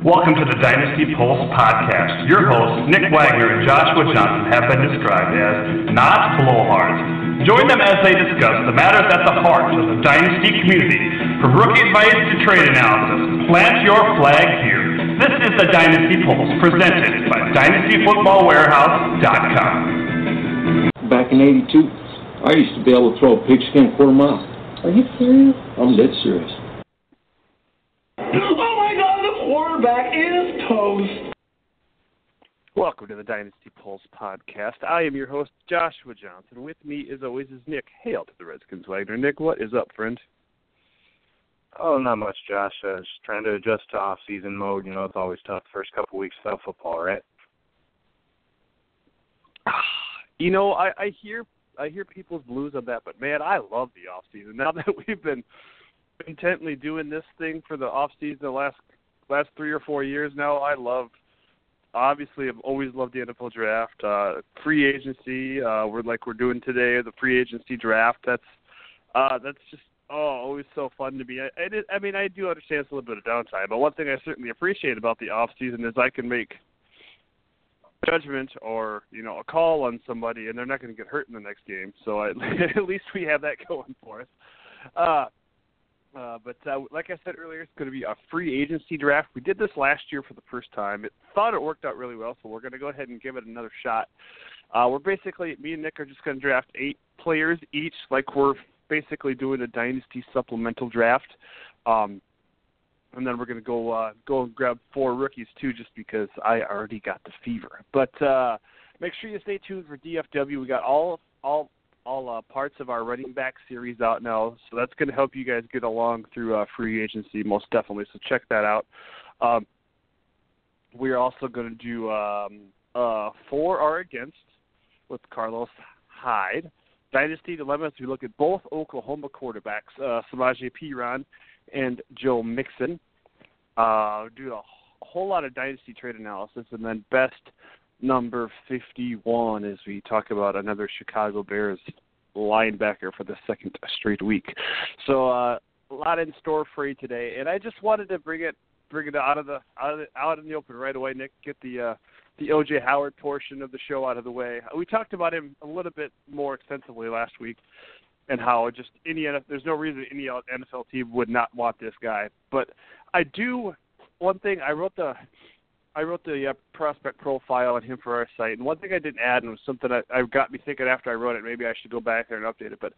Welcome to the Dynasty Pulse podcast. Your hosts, Nick Wagner and Joshua Johnson, have been described as not blowhards. Join them as they discuss the matters at the heart of the Dynasty community, from rookie advice to trade analysis. Plant your flag here. This is the Dynasty Pulse, presented by DynastyFootballWarehouse.com. Back in '82, I used to be able to throw a pigskin a quarter mile. Are you serious? I'm dead serious. Oh my God! Quarterback is toast. Welcome to the Dynasty Pulse podcast. I am your host, Joshua Johnson. With me, as always, is Nick. Hail to the Redskins, Wagner. Nick, what is up, friend? Oh, not much, Josh. Just trying to adjust to off-season mode. You know, it's always tough. First couple weeks without football, right? You know, I hear people's blues on that, but man, I love the off-season. Now that we've been intently doing this thing for the off-season the last 3 or 4 years now, I've always loved the NFL draft. Free agency, we're doing today, the free agency draft. That's just always so fun to be. I do understand it's a little bit of downtime, but one thing I certainly appreciate about the off season is I can make judgment or a call on somebody, and they're not going to get hurt in the next game. So at least we have that going for us. But like I said earlier, it's going to be a free agency draft. We did this last year for the first time. It worked out really well, so we're going to go ahead and give it another shot. We're basically, me and Nick are just going to draft 8 players each, like we're basically doing a dynasty supplemental draft. And then we're going to go and grab 4 rookies, too, just because I already got the fever. But make sure you stay tuned for DFW. We got all parts of our running back series out now, so that's going to help you guys get along through free agency, most definitely. So check that out. We're also going to do For or Against with Carlos Hyde. Dynasty Dilemmas, we look at both Oklahoma quarterbacks, Samaje Perine and Joe Mixon. Do a whole lot of dynasty trade analysis, and then best number 51 as we talk about another Chicago Bears linebacker for the second straight week. So a lot in store for you today, and I just wanted to bring it out in the open right away, Nick. Get the OJ Howard portion of the show out of the way. We talked about him a little bit more extensively last week, and how just there's no reason any NFL team would not want this guy. But one thing I wrote the prospect profile on him for our site, and one thing I didn't add, and it was something I got me thinking after I wrote it, maybe I should go back there and update it, but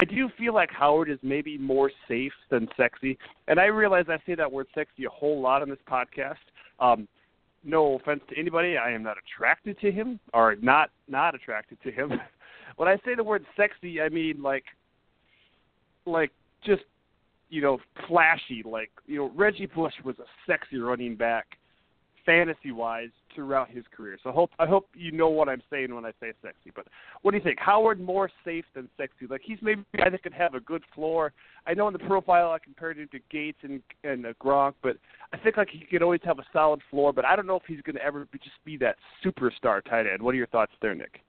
I do feel like Howard is maybe more safe than sexy, and I realize I say that word sexy a whole lot on this podcast. No offense to anybody, I am not attracted to him, or not attracted to him. When I say the word sexy, I mean like just, flashy, Reggie Bush was a sexy running back, fantasy-wise, throughout his career. So I hope you know what I'm saying when I say sexy. But what do you think? Howard more safe than sexy? Like, he's maybe a guy that could have a good floor. I know in the profile I compared him to Gates and Gronk, but I think like he could always have a solid floor. But I don't know if he's going to ever be that superstar tight end. What are your thoughts there, Nick?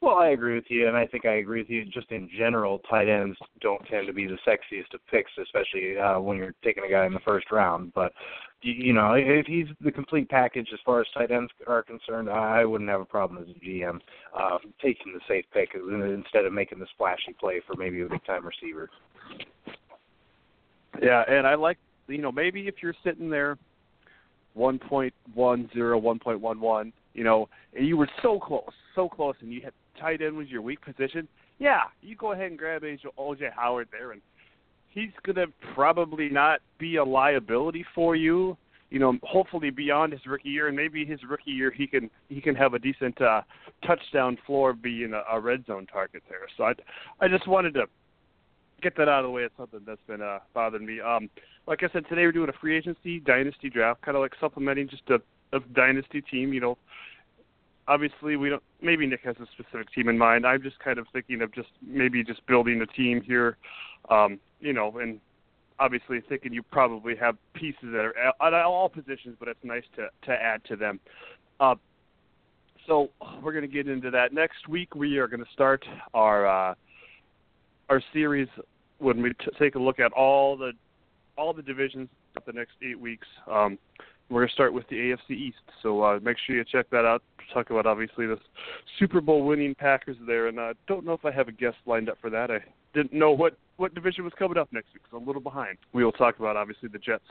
Well, I agree with you, and I think I agree with you. Just in general, tight ends don't tend to be the sexiest of picks, especially when you're taking a guy in the first round. But, if he's the complete package as far as tight ends are concerned, I wouldn't have a problem as a GM taking the safe pick instead of making the splashy play for maybe a big-time receiver. Yeah, and I like, maybe if you're sitting there 1.10, 1.11, and you were so close, and you had tight end was your weak position, yeah, you go ahead and grab O.J. Howard there, and he's going to probably not be a liability for you, hopefully beyond his rookie year, and maybe his rookie year he can have a decent touchdown floor being a red zone target there. So I just wanted to get that out of the way. It's something that's been bothering me. Like I said, today we're doing a free agency dynasty draft, kind of like supplementing just a dynasty team, Obviously, we don't. Maybe Nick has a specific team in mind. I'm just kind of thinking of just building a team here, and obviously thinking you probably have pieces that are at all positions, but it's nice to add to them. So we're going to get into that next week. We are going to start our series when we take a look at all the all the divisions for the next 8 weeks. We're going to start with the AFC East, so make sure you check that out. We'll talk about, obviously, the Super Bowl-winning Packers there, and I don't know if I have a guest lined up for that. I didn't know what division was coming up next week, so I'm a little behind. We will talk about, obviously, the Jets,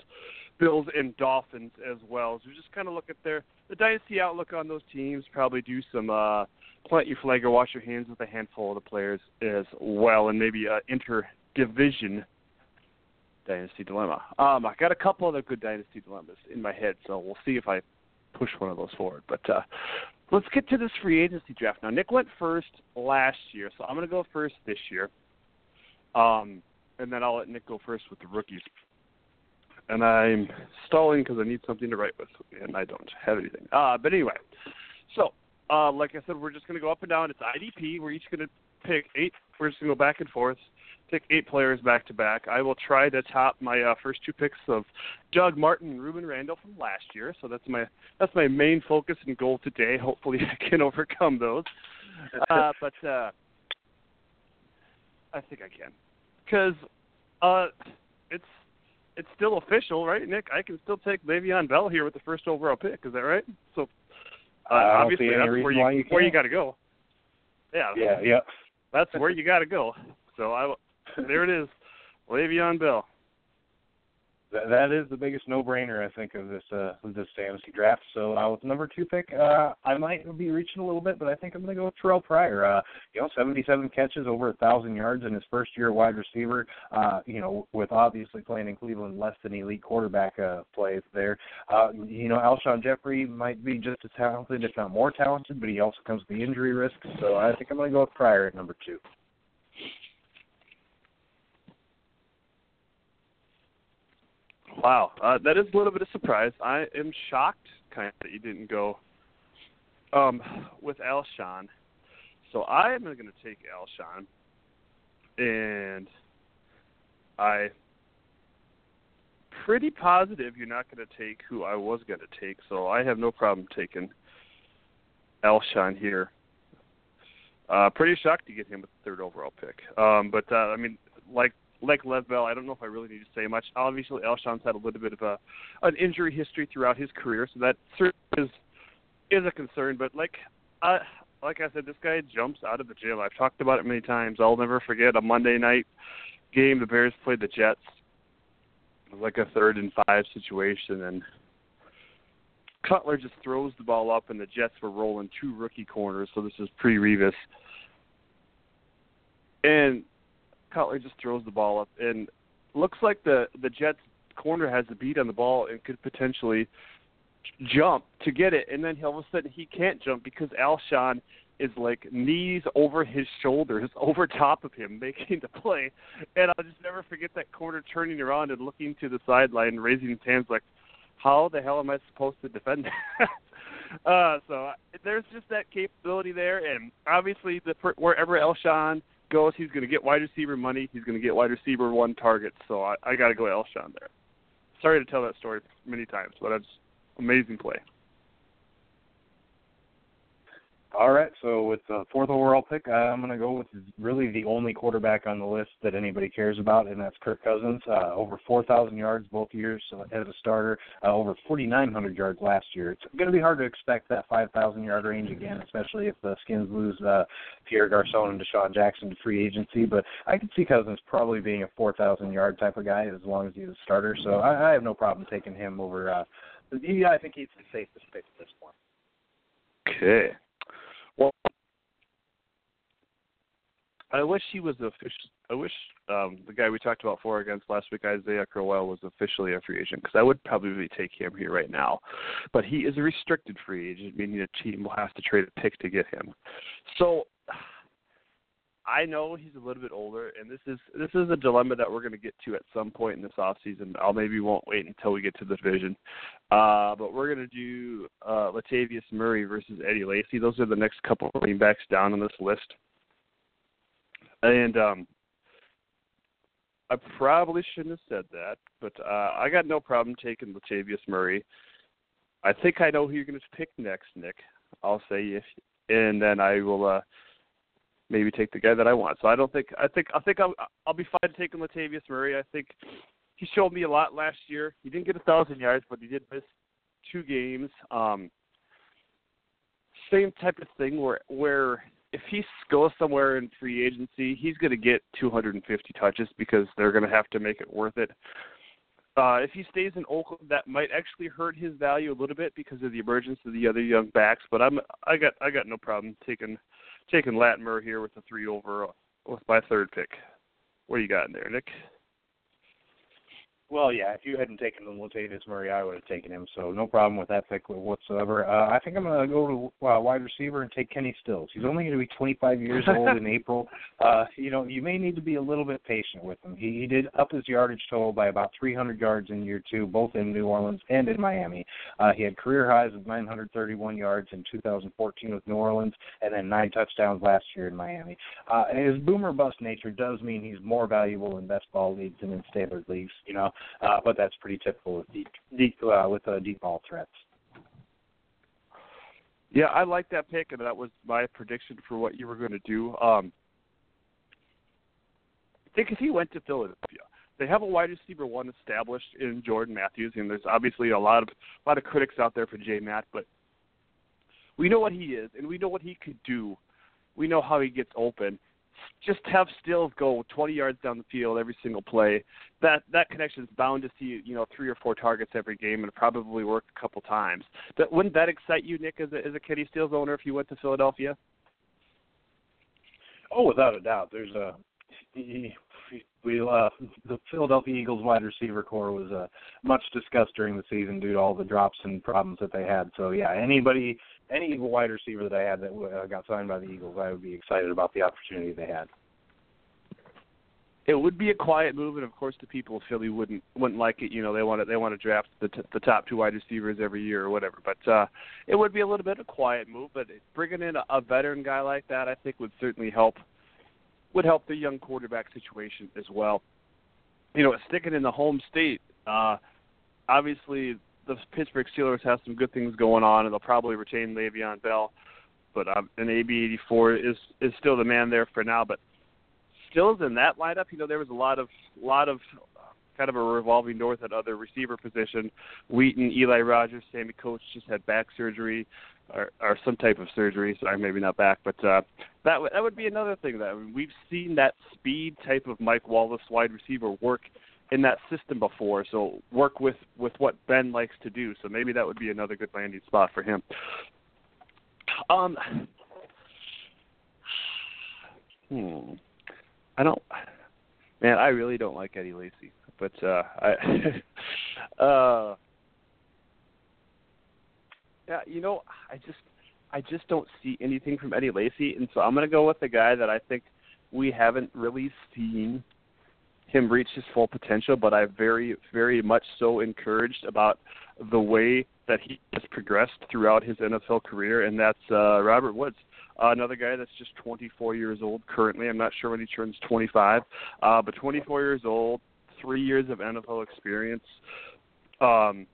Bills, and Dolphins as well. So we just kind of look at the dynasty outlook on those teams, probably do some plant your flag or wash your hands with a handful of the players as well, and maybe interdivision Dynasty Dilemma. I got a couple other good Dynasty Dilemmas in my head, so we'll see if I push one of those forward. But let's get to this free agency draft. Now, Nick went first last year, so I'm going to go first this year. And then I'll let Nick go first with the rookies. And I'm stalling because I need something to write with, and I don't have anything. But anyway, so like I said, we're just going to go up and down. It's IDP. We're each going to pick eight. We're just going to go back and forth. Pick eight players back-to-back. I will try to top my first two picks of Doug Martin and Ruben Randall from last year. So that's my main focus and goal today. Hopefully I can overcome those. But I think I can. Because it's still official, right, Nick? I can still take Le'Veon Bell here with the first overall pick. Is that right? So obviously that's where you got to go. Yeah. That's where you got to go. So there it is, Le'Veon Bell. That is the biggest no-brainer, I think, of this fantasy draft. So with the number two pick, I might be reaching a little bit, but I think I'm going to go with Terrell Pryor. 77 catches, over 1,000 yards in his first year wide receiver, with obviously playing in Cleveland less than elite quarterback plays there. Alshon Jeffrey might be just as talented, if not more talented, but he also comes with the injury risk. So I think I'm going to go with Pryor at number two. Wow, that is a little bit of surprise. I am shocked, kind of, that you didn't go with Alshon. So I am going to take Alshon, and I'm pretty positive you're not going to take who I was going to take. So I have no problem taking Alshon here. Pretty shocked to get him with the third overall pick. Like Lev Bell, I don't know if I really need to say much. Obviously, Alshon's had a little bit of an injury history throughout his career, so that certainly is a concern. But like I said, this guy jumps out of the gym. I've talked about it many times. I'll never forget a Monday night game. The Bears played the Jets. It was like a 3rd and 5 situation, and Cutler just throws the ball up, and the Jets were rolling two rookie corners, so this is pre-Revis. And Cutler just throws the ball up, and looks like the Jets corner has the beat on the ball and could potentially jump to get it, and then all of a sudden he can't jump because Alshon is like knees over his shoulders, over top of him, making the play. And I'll just never forget that corner turning around and looking to the sideline, raising his hands like, how the hell am I supposed to defend that? So there's just that capability there, and obviously wherever Alshon goes, he's going to get wide receiver money. He's going to get wide receiver one target. So I got to go Alshon there. Sorry to tell that story many times, but that's amazing play. All right, so with the fourth overall pick, I'm going to go with really the only quarterback on the list that anybody cares about, and that's Kirk Cousins. Over 4,000 yards both years as a starter, over 4,900 yards last year. It's going to be hard to expect that 5,000-yard range again, especially if the Skins lose Pierre Garçon and Deshaun Jackson to free agency. But I can see Cousins probably being a 4,000-yard type of guy as long as he's a starter. So I have no problem taking him over. I think he's the safest pick at this point. Okay. Well, I wish he was official. I wish the guy we talked about for against last week, Isaiah Crowell, was officially a free agent, because I would probably take him here right now. But he is a restricted free agent, meaning a team will have to trade a pick to get him. So I know he's a little bit older, and this is a dilemma that we're going to get to at some point in this offseason. I'll maybe won't wait until we get to the division. But we're going to do Latavius Murray versus Eddie Lacy. Those are the next couple of running backs down on this list. And I probably shouldn't have said that, but I got no problem taking Latavius Murray. I think I know who you're going to pick next, Nick. I'll say if, and then I will maybe take the guy that I want. So I don't think I'll be fine taking Latavius Murray. I think he showed me a lot last year. He didn't get 1,000 yards, but he did miss 2 games. Same type of thing where if he goes somewhere in free agency, he's going to get 250 touches because they're going to have to make it worth it. If he stays in Oakland, that might actually hurt his value a little bit because of the emergence of the other young backs. But I got no problem taking Latimer here with the 3 over with my 3rd pick. What do you got in there, Nick? Well, yeah, if you hadn't taken Latavius Murray, I would have taken him, so no problem with that pick whatsoever. I think I'm going to go to wide receiver and take Kenny Stills. He's only going to be 25 years old in April. You may need to be a little bit patient with him. He did up his yardage total by about 300 yards in year 2, both in New Orleans and in Miami. He had career highs of 931 yards in 2014 with New Orleans and then 9 touchdowns last year in Miami. And his boomer bust nature does mean he's more valuable in best ball leagues than in standard leagues, you know. But that's pretty typical with deep ball threats. Yeah, I like that pick, and that was my prediction for what you were going to do. I think if he went to Philadelphia, they have a wide receiver 1 established in Jordan Matthews, and there's obviously a lot of critics out there for J. Matt, but we know what he is, and we know what he could do. We know how he gets open. Just have Stills go 20 yards down the field every single play. That connection is bound to see 3 or 4 targets every game, and probably work a couple times. But wouldn't that excite you, Nick, as a Kenny Stills owner if you went to Philadelphia? Oh, without a doubt. There's a the Philadelphia Eagles wide receiver core was much discussed during the season due to all the drops and problems that they had. So yeah, any wide receiver that I had that got signed by the Eagles, I would be excited about the opportunity they had. It would be a quiet move, and of course, the people of Philly wouldn't like it. They want to draft the top 2 wide receivers every year or whatever. But it would be a little bit of a quiet move. But bringing in a veteran guy like that, I think, would certainly help. Would help the young quarterback situation as well. Sticking in the home state, obviously. The Pittsburgh Steelers have some good things going on, and they'll probably retain Le'Veon Bell. But an AB84 is still the man there for now. But Stills in that lineup, there was a lot of kind of a revolving door at other receiver position. Wheaton, Eli Rogers, Sammy Coates just had back surgery or some type of surgery. Sorry, maybe not back, but that would be another thing. We've seen that speed type of Mike Wallace wide receiver work in that system before, so work with what Ben likes to do. So maybe that would be another good landing spot for him. I really don't like Eddie Lacy, but I just don't see anything from Eddie Lacy, and so I'm going to go with the guy that I think we haven't really seen him reach his full potential, but I'm very, very much so encouraged about the way that he has progressed throughout his NFL career, and that's Robert Woods, another guy that's just 24 years old currently. I'm not sure when he turns 25, but 24 years old, 3 years of NFL experience. And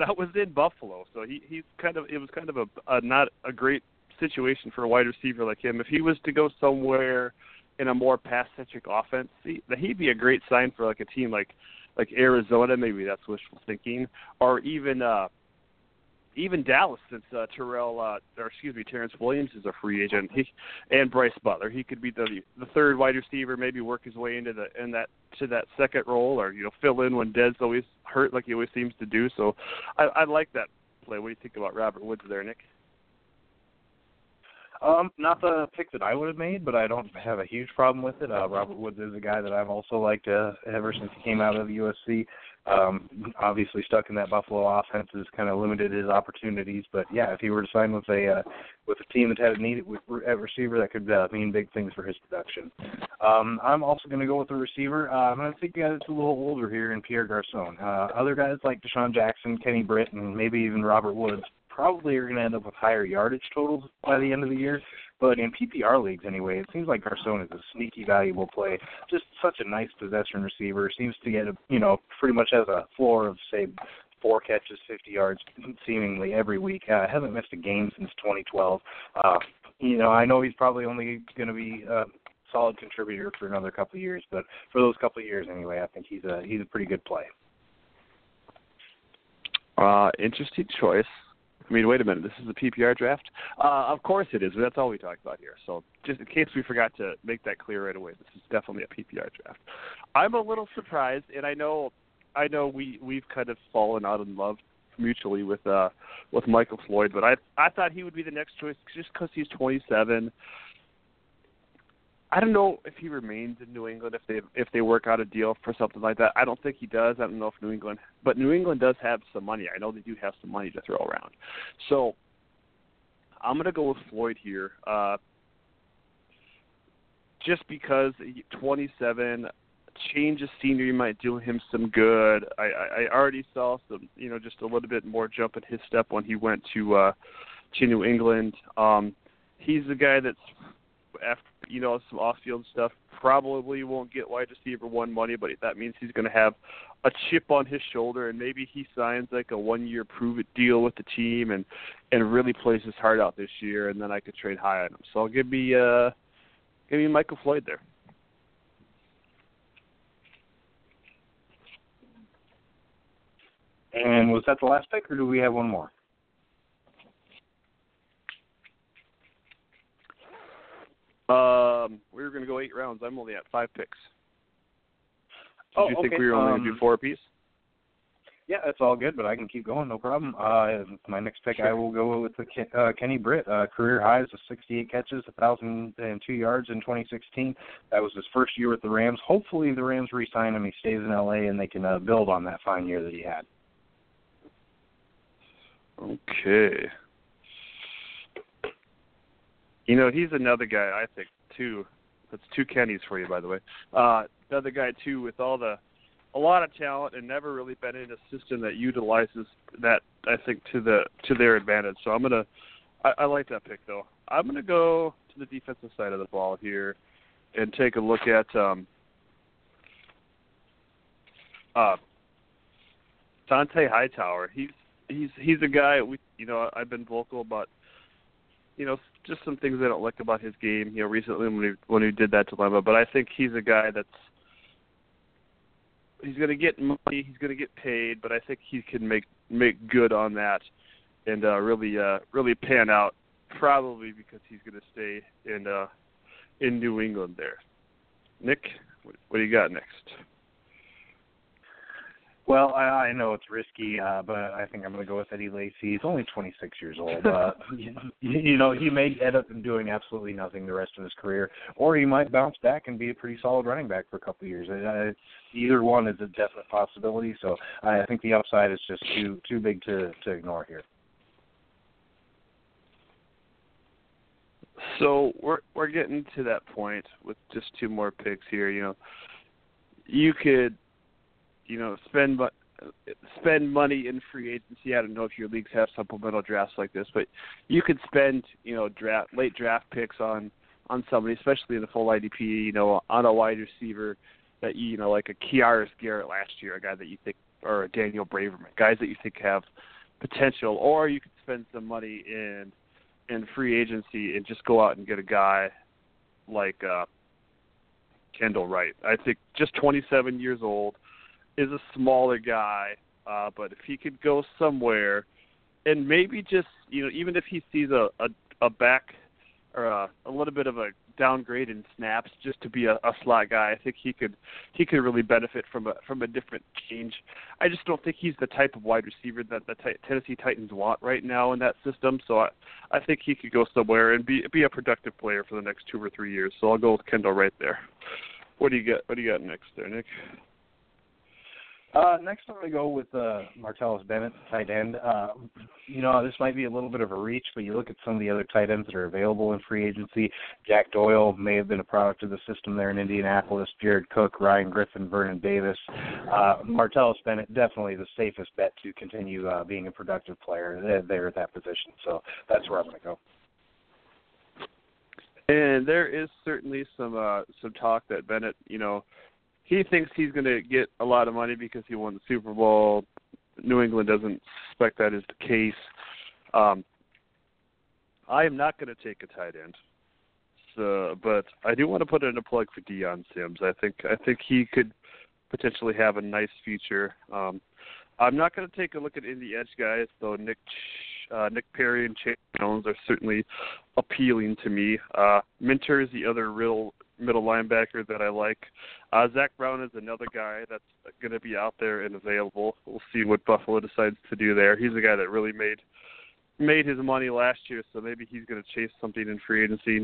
that was in Buffalo, so it was kind of a not a great situation for a wide receiver like him. If he was to go somewhere in a more pass-centric offense, he'd be a great sign for like a team like Arizona. Maybe that's wishful thinking, or even Dallas, since Terrence Williams is a free agent, and Bryce Butler. He could be the 3rd wide receiver, maybe work his way into that 2nd role, or fill in when Dez always hurt, like he always seems to do. So I like that play. What do you think about Robert Woods there, Nick? Not the pick that I would have made, but I don't have a huge problem with it. Robert Woods is a guy that I've also liked ever since he came out of USC. Obviously stuck in that Buffalo offense has kind of limited his opportunities. But, yeah, if he were to sign with a team that had a need at receiver, that could mean big things for his production. I'm also going to go with the receiver. I'm going to take a guy that's a little older here in Pierre Garçon. Other guys like Deshaun Jackson, Kenny Britt, and maybe even Robert Woods probably are going to end up with higher yardage totals by the end of the year. But in PPR leagues anyway, it seems like Garçon is a sneaky, valuable play. Just such a nice possession receiver. Seems to get, pretty much has a floor of, say, 4 catches, 50 yards seemingly every week. Hasn't missed a game since 2012. I know he's probably only going to be solid contributor for another couple of years, but for those couple of years anyway, I think he's a pretty good play. Interesting choice. I mean, wait a minute. This is a PPR draft? Of course it is, but that's all we talked about here. So just in case we forgot to make that clear right away, this is definitely a PPR draft. I'm a little surprised, and I know we've kind of fallen out in love mutually with Michael Floyd, but I thought he would be the next choice just because he's 27. I don't know if he remains in New England if they work out a deal for something like that. I don't think he does. I don't know if New England does have some money. I know they do have some money to throw around. So I'm going to go with Floyd here, just because 27 change of scenery might do him some good. I already saw some, just a little bit more jump in his step when he went to New England. He's the guy that's after some off-field stuff, probably won't get wide receiver 1 money, but that means he's going to have a chip on his shoulder, and maybe he signs like a one-year prove-it deal with the team and really plays his heart out this year, and then I could trade high on him. So give me Michael Floyd there. And was that the last pick, or do we have one more? We were going to go 8 rounds. I'm only at 5 picks. Did you think we were only going to do 4 apiece? Yeah, that's all good, but I can keep going, no problem. My next pick, sure. I will go with Kenny Britt. Career highs of 68 catches, 1,002 yards in 2016. That was his first year with the Rams. Hopefully the Rams re-sign him. He stays in L.A., and they can build on that fine year that he had. Okay. He's another guy, I think, too. That's 2 Kennys for you, by the way. Another guy, too, with a lot of talent and never really been in a system that utilizes that, I think, to their advantage. So I like that pick, though. I'm going to go to the defensive side of the ball here and take a look at Dante Hightower. He's a guy, I've been vocal about, just some things I don't like about his game, recently when he did that dilemma. But I think he's a guy he's going to get money, he's going to get paid, but I think he can make good on that and really pan out, probably because he's going to stay in New England there. Nick, what do you got next? Well, I know it's risky, but I think I'm going to go with Eddie Lacy. He's only 26 years old. He may end up doing absolutely nothing the rest of his career, or he might bounce back and be a pretty solid running back for a couple of years. Either one is a definite possibility, so I think the upside is just too big to ignore here. So we're getting to that point with just 2 more picks here. You could... spend money in free agency. I don't know if your leagues have supplemental drafts like this, but you could spend late draft picks on somebody, especially in a full IDP. On a wide receiver that like a Myles Garrett last year, a guy that you think, or a Daniel Braverman, guys that you think have potential. Or you could spend some money in free agency and just go out and get a guy like Kendall Wright. I think just 27 years old. Is a smaller guy, but if he could go somewhere and maybe just, even if he sees a back or a little bit of a downgrade in snaps just to be a slot guy, I think he could really benefit from a different change. I just don't think he's the type of wide receiver that the Tennessee Titans want right now in that system, so I think he could go somewhere and be a productive player for the next 2 or 3 years. So I'll go with Kendall right there. What do you got next there, Nick? Next, I'm going to go with Martellus Bennett, tight end. This might be a little bit of a reach, but you look at some of the other tight ends that are available in free agency. Jack Doyle may have been a product of the system there in Indianapolis. Jared Cook, Ryan Griffin, Vernon Davis. Martellus Bennett, definitely the safest bet to continue being a productive player there at that position. So that's where I'm going to go. And there is certainly some talk that Bennett, he thinks he's going to get a lot of money because he won the Super Bowl. New England doesn't suspect that is the case. I am not going to take a tight end. but I do want to put in a plug for Deion Sims. I think he could potentially have a nice future. I'm not going to take a look at Indy Edge guys, though Nick Perry and Chase Jones are certainly appealing to me. Minter is the other real middle linebacker that I like. Zach Brown is another guy that's going to be out there and available. We'll see what Buffalo decides to do there. He's a guy that really made his money last year, so maybe he's going to chase something in free agency.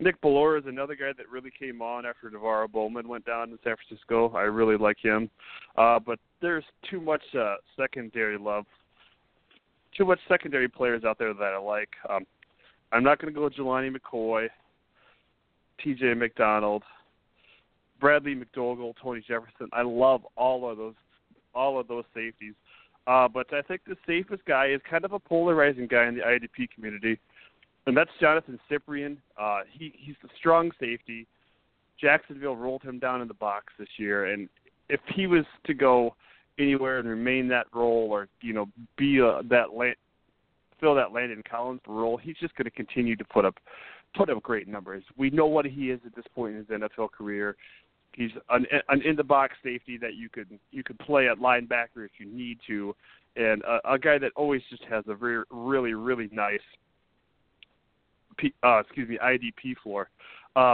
Nick Bellore is another guy that really came on after Navarro Bowman went down in San Francisco. I really like him. But there's too much secondary love, too much secondary players out there that I like. I'm not going to go with Jelani McCoy, TJ McDonald, Bradley McDougall, Tony Jefferson. I love all of those safeties. But I think the safest guy is kind of a polarizing guy in the IDP community, and that's Jonathan Cyprien. He's a strong safety. Jacksonville rolled him down in the box this year, and if he was to go anywhere and remain that role, or be fill that Landon Collins role, he's just going to continue to put up great numbers. We know what he is at this point in his NFL career. He's an in-the-box safety that you could play at linebacker if you need to, and a guy that always just has a really, really nice IDP floor. I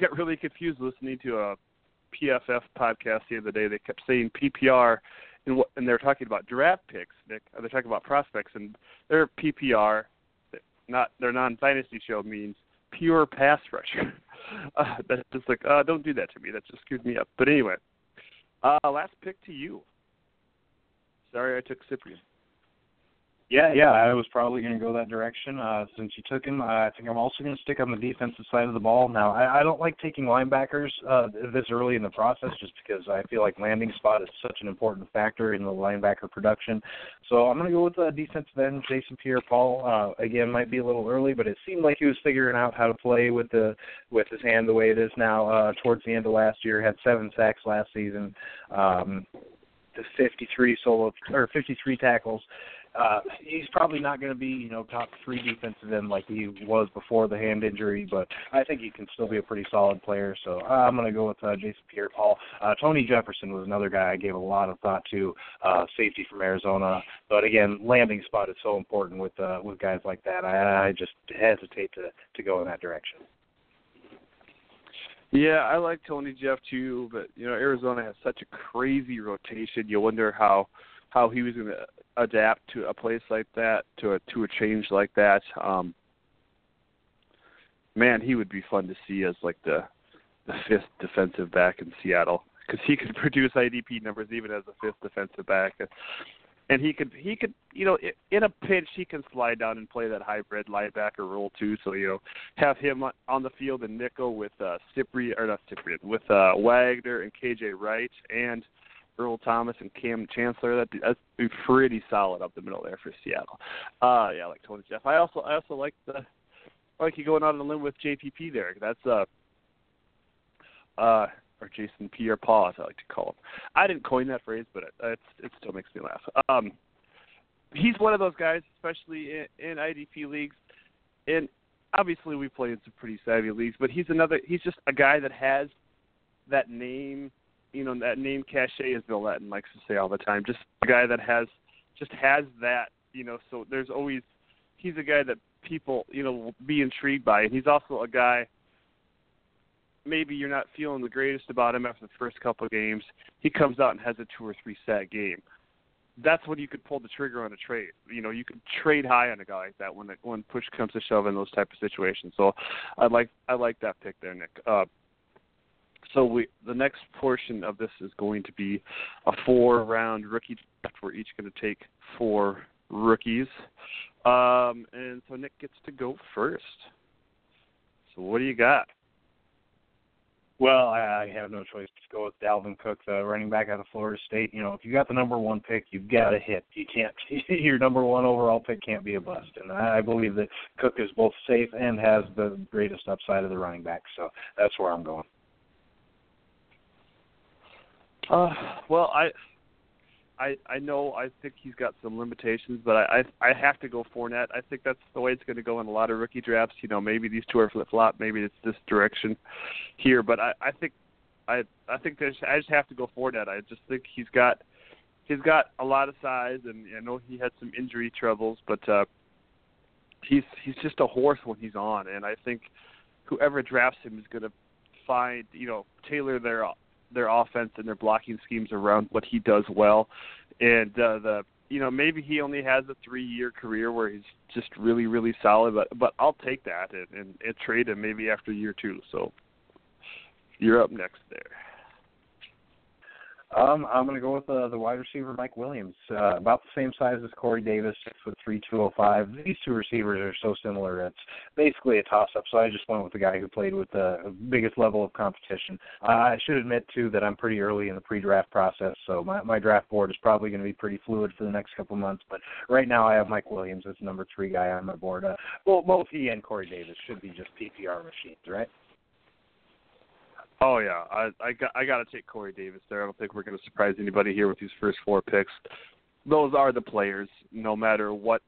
got really confused listening to a PFF podcast the other day. They kept saying PPR, and they're talking about draft picks, Nick. They're talking about prospects, and their PPR, their non-dynasty show, means pure pass rusher. That's just like, don't do that to me. That just screwed me up. But anyway, last pick to you. Sorry, I took Cyprien. Yeah, I was probably going to go that direction since you took him. I think I'm also going to stick on the defensive side of the ball. Now, I don't like taking linebackers this early in the process just because I feel like landing spot is such an important factor in the linebacker production. So I'm going to go with the defensive end, Jason Pierre-Paul. Again, might be a little early, but it seemed like he was figuring out how to play with his hand the way it is now towards the end of last year. Had 7 sacks last season, the 53 tackles. He's probably not going to be, top 3 defensive end like he was before the hand injury, but I think he can still be a pretty solid player. So I'm going to go with Jason Pierre-Paul. Tony Jefferson was another guy I gave a lot of thought to, safety from Arizona. But again, landing spot is so important with guys like that. I just hesitate to go in that direction. Yeah, I like Tony Jeff too, but Arizona has such a crazy rotation. You wonder how he was going to adapt to a place like that, to a change like that. Man, he would be fun to see as like the 5th defensive back in Seattle, because he could produce IDP numbers even as a 5th defensive back, and he could in a pinch he can slide down and play that hybrid linebacker role too. So have him on the field in nickel with Wagner and KJ Wright and Earl Thomas and Cam Chancellor. That'd be pretty solid up the middle there for Seattle. I like Tony Jeff. I also like you going out on a limb with JPP there. That's or Jason Pierre-Paul, as I like to call him. I didn't coin that phrase, but it still makes me laugh. He's one of those guys, especially in IDP leagues, and obviously we play in some pretty savvy leagues. But he's just a guy that has that name. That name cachet, as Bill Latin likes to say all the time. Just a guy that has that, so there's always, he's a guy that people, will be intrigued by. And he's also a guy, maybe you're not feeling the greatest about him after the first couple of games. He comes out and has a 2 or 3 sack game. That's when you could pull the trigger on a trade. You could trade high on a guy like that when push comes to shove in those type of situations. So I like that pick there, Nick. So the next portion of this is going to be a 4-round rookie draft. We're each going to take 4 rookies. And so Nick gets to go first. So what do you got? Well, I have no choice but to go with Dalvin Cook, the running back out of Florida State. If you got the number 1 pick, you've got to hit. You can't. Your number 1 overall pick can't be a bust. And I believe that Cook is both safe and has the greatest upside of the running back. So that's where I'm going. Well, I I know I think he's got some limitations, but I have to go Fournette. I think that's the way it's going to go in a lot of rookie drafts. You know, maybe these two are flip-flop. Maybe it's this direction here. But I think I just have to go Fournette. I just think he's got a lot of size, and I know he had some injury troubles, but he's just a horse when he's on. And I think whoever drafts him is going to find, you know, tailor their offense and their blocking schemes around what he does well. And maybe he only has a 3-year career where he's just really, really solid, but I'll take that and trade him maybe after year two. So you're up next there. I'm going to go with the wide receiver, Mike Williams, about the same size as Corey Davis, 6'3", 205. These two receivers are so similar. It's basically a toss-up, so I just went with the guy who played with the biggest level of competition. I should admit, too, that I'm pretty early in the pre-draft process, so my draft board is probably going to be pretty fluid for the next couple months, but right now I have Mike Williams as number 3 guy on my board. Well, both he and Corey Davis should be just PPR machines, right? Oh, yeah. I got to take Corey Davis there. I don't think we're going to surprise anybody here with these first 4 picks. Those are the players, no matter what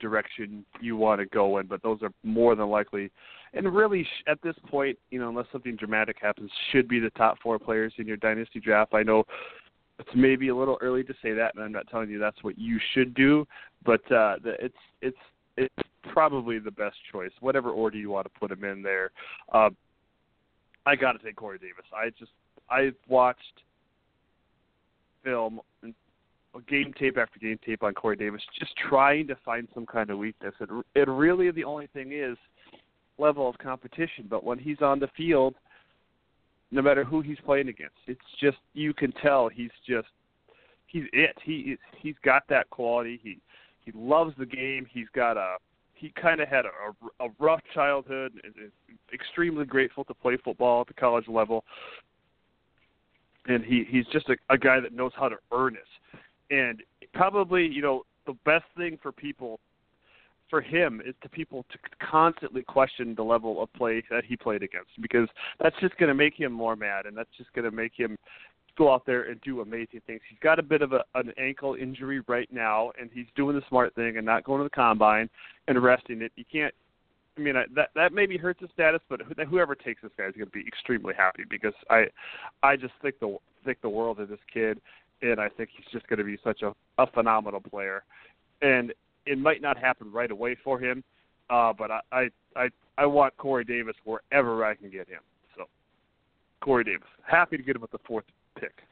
direction you want to go in, but those are more than likely. And really, at this point, you know, unless something dramatic happens, should be the top 4 players in your dynasty draft. I know it's maybe a little early to say that, and I'm not telling you that's what you should do, but it's probably the best choice, whatever order you want to put them in there. I got to take Corey Davis. I watched film, game tape after game tape on Corey Davis, just trying to find some kind of weakness. It really, the only thing is level of competition. But when he's on the field, no matter who he's playing against, it's just, you can tell he's it. He's got that quality. He loves the game. He's got He kind of had a rough childhood, and is extremely grateful to play football at the college level. And he's just a guy that knows how to earn it. And probably, you know, the best thing for him is to people to constantly question the level of play that he played against, because that's just going to make him more mad, and that's just going to make him go out there and do amazing things. He's got a bit of an ankle injury right now, and he's doing the smart thing and not going to the combine and resting it. You can't – I mean, that maybe hurts his status, but whoever takes this guy is going to be extremely happy, because I just think the world of this kid, and I think he's just going to be such a phenomenal player. And it might not happen right away for him, but I want Corey Davis wherever I can get him. So Corey Davis, happy to get him at the 4th pick.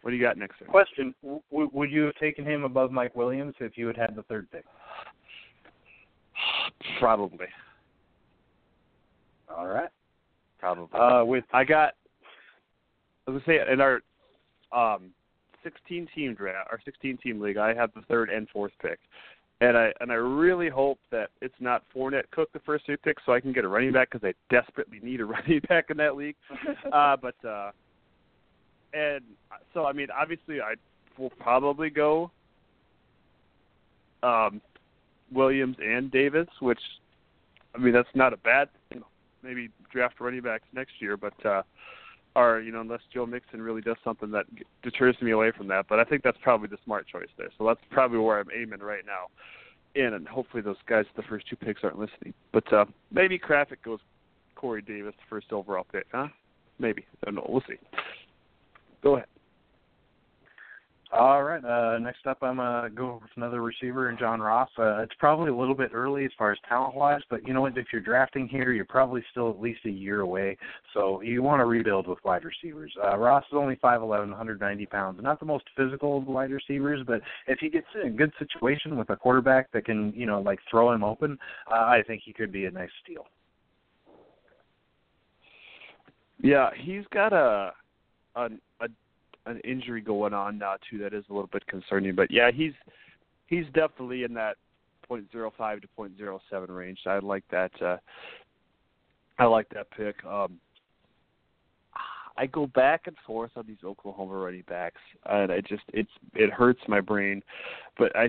What do you got next, sir? Question: would you have taken him above Mike Williams if you had had the 3rd pick? Probably. All right. Probably. I was gonna say, in our 16-team draft, our 16-team league, I have the 3rd and 4th pick, and I really hope that it's not Fournette, Cook the first 2 picks, so I can get a running back, because I desperately need a running back in that league. And so, I mean, obviously, I will probably go Williams and Davis, which, I mean, that's not a bad thing. Maybe draft running backs next year, but unless Joe Mixon really does something that deters me away from that. But I think that's probably the smart choice there. So that's probably where I'm aiming right now. And hopefully those guys, the first 2 picks, aren't listening. But maybe Kraffick goes Corey Davis, the first overall pick, huh? Maybe. I don't know. We'll see. Go ahead. All right. Next up, I'm going to go with another receiver, and John Ross. It's probably a little bit early as far as talent-wise, but you know what? If you're drafting here, you're probably still at least a year away, so you want to rebuild with wide receivers. Ross is only 5'11", 190 pounds. Not the most physical of wide receivers, but if he gets in a good situation with a quarterback that can, you know, like throw him open, I think he could be a nice steal. Yeah, he's got an injury going on now too that is a little bit concerning, but yeah, he's definitely in that 0.05 to 0.07 range. I like that. I like that pick. I go back and forth on these Oklahoma running backs, and it hurts my brain, but I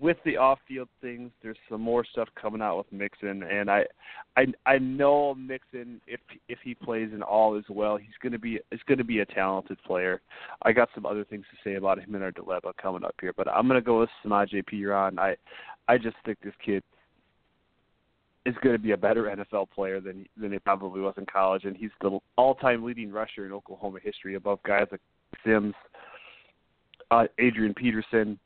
with the off-field things, there's some more stuff coming out with Mixon, and I know Mixon, if he plays in all as well, he's going to be a talented player. I got some other things to say about him in our dilemma coming up here, but I'm going to go with Samaje Perine. I just think this kid is going to be a better NFL player than he probably was in college, and he's the all-time leading rusher in Oklahoma history, above guys like Sims, Adrian Peterson,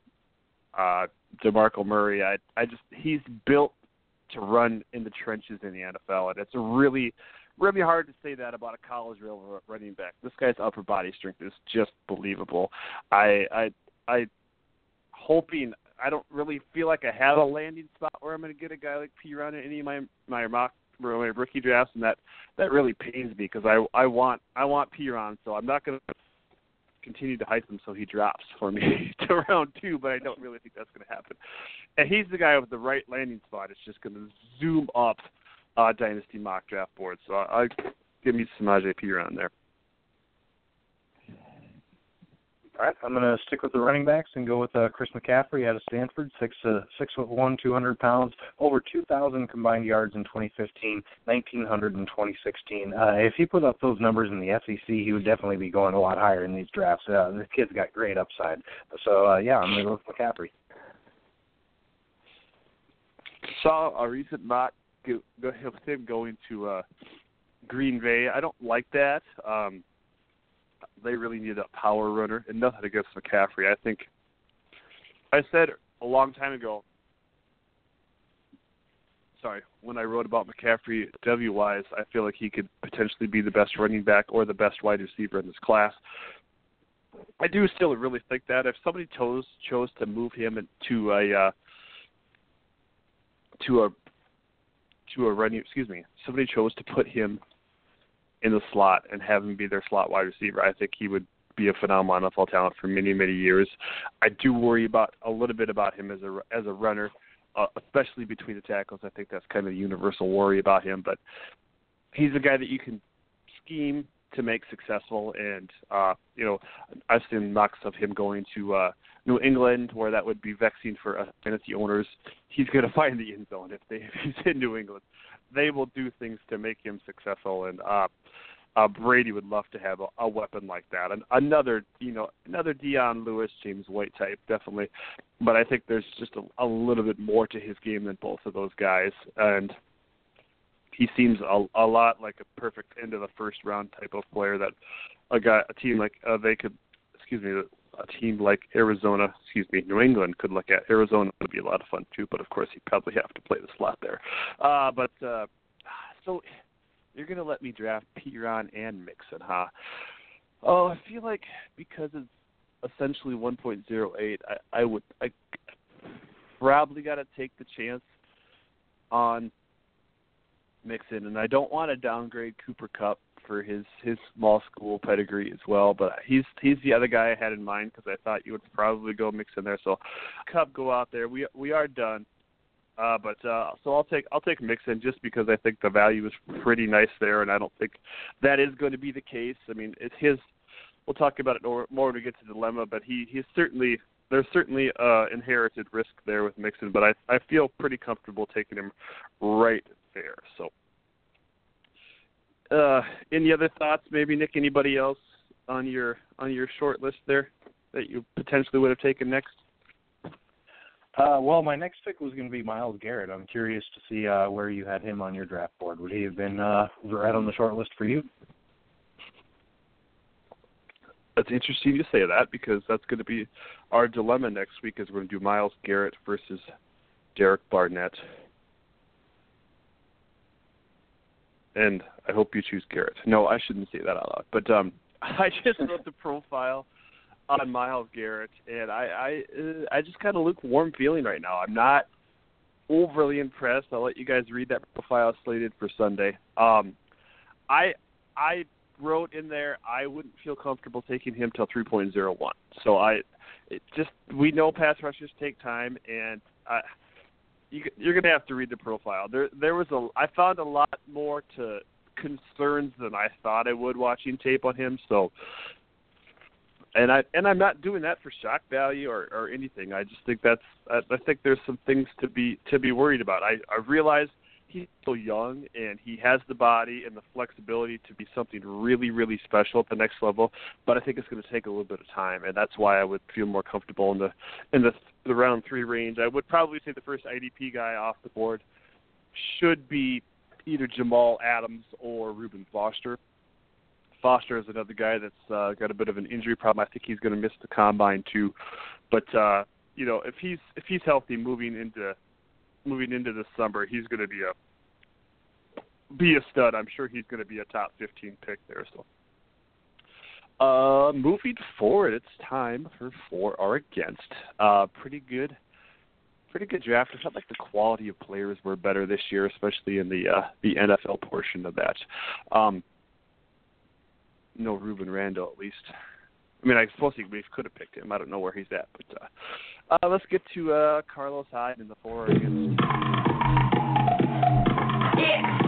DeMarco Murray. I just, he's built to run in the trenches in the NFL, and it's really, really hard to say that about a college running back. This guy's upper body strength is just believable. I hoping, I don't really feel like I have a landing spot where I'm going to get a guy like Perine in any of my mock, my rookie drafts, and that really pains me because I want Perine, so I'm not going to continue to hype him so he drops for me to round two, but I don't really think that's going to happen. And he's the guy with the right landing spot. It's just going to zoom up Dynasty mock draft board. So I give me Samaje Perine there. All right, I'm going to stick with the running backs and go with Chris McCaffrey out of Stanford, 6'1", 200 pounds, over 2,000 combined yards in 2015, 1,900 in 2016. If he put up those numbers in the SEC, he would definitely be going a lot higher in these drafts. This kid's got great upside. So, yeah, I'm going to go with McCaffrey. Saw a recent mock with him going to Green Bay. I don't like that. They really need a power runner, and nothing against McCaffrey. I think I said a long time ago, when I wrote about McCaffrey W-wise, I feel like he could potentially be the best running back or the best wide receiver in this class. I do still really think that. If somebody chose to move him somebody chose to put him in the slot and have him be their slot wide receiver, I think he would be a phenomenal NFL talent for many, many years. I do worry a little bit about him as a runner, especially between the tackles. I think that's kind of the universal worry about him, but he's a guy that you can scheme to make successful. And, I've seen mocks of him going to New England, where that would be vexing for us fantasy owners. He's going to find the end zone if he's in New England. They will do things to make him successful, and Brady would love to have a weapon like that. And another Dion Lewis, James White type, definitely. But I think there's just a little bit more to his game than both of those guys, and he seems a lot like a perfect end of the first round type of player that a team like New England could look at. Arizona would be a lot of fun too, but of course he'd probably have to play the slot there. So you're going to let me draft Perine and Mixon, huh? Oh, I feel like because it's essentially 1.08, I probably got to take the chance on Mixon, and I don't want to downgrade Cooper Kupp for his small school pedigree as well, but he's the other guy I had in mind because I thought you would probably go Mixon there. So Kupp, go out there. We are done, so I'll take Mixon just because I think the value is pretty nice there, and I don't think that is going to be the case. I mean, it's his. We'll talk about it more when we get to the dilemma, but there's certainly inherited risk there with Mixon, but I feel pretty comfortable taking him right there. So. Any other thoughts, maybe, Nick? Anybody else on your short list there that you potentially would have taken next? Well, my next pick was going to be Myles Garrett. I'm curious to see where you had him on your draft board. Would he have been right on the short list for you? That's interesting you say that, because that's going to be our dilemma next week, is we're going to do Myles Garrett versus Derek Barnett. And I hope you choose Garrett. No, I shouldn't say that out loud. But I just wrote the profile on Myles Garrett, and I just got a lukewarm feeling right now. I'm not overly impressed. I'll let you guys read that profile slated for Sunday. I wrote in there I wouldn't feel comfortable taking him till 3.01. So we know pass rushers take time, and you're going to have to read the profile. I found a lot more to concerns than I thought I would watching tape on him. So And I'm not doing that for shock value or anything. I just think I think there's some things to be worried about. I realize he's so young and he has the body and the flexibility to be something really, really special at the next level. But I think it's going to take a little bit of time, and that's why I would feel more comfortable in the round three range. I would probably say the first IDP guy off the board should be either Jamal Adams or Reuben Foster. Foster is another guy that's got a bit of an injury problem. I think he's going to miss the combine too. But if he's healthy moving into the summer, he's going to be a stud. I'm sure he's going to be a top 15 pick there. So moving forward, it's time for or against. Pretty good draft. I felt like the quality of players were better this year, especially in the NFL portion of that. No Ruben Randall, at least. I mean, I suppose we could have picked him. I don't know where he's at. But let's get to Carlos Hyde in the four. It's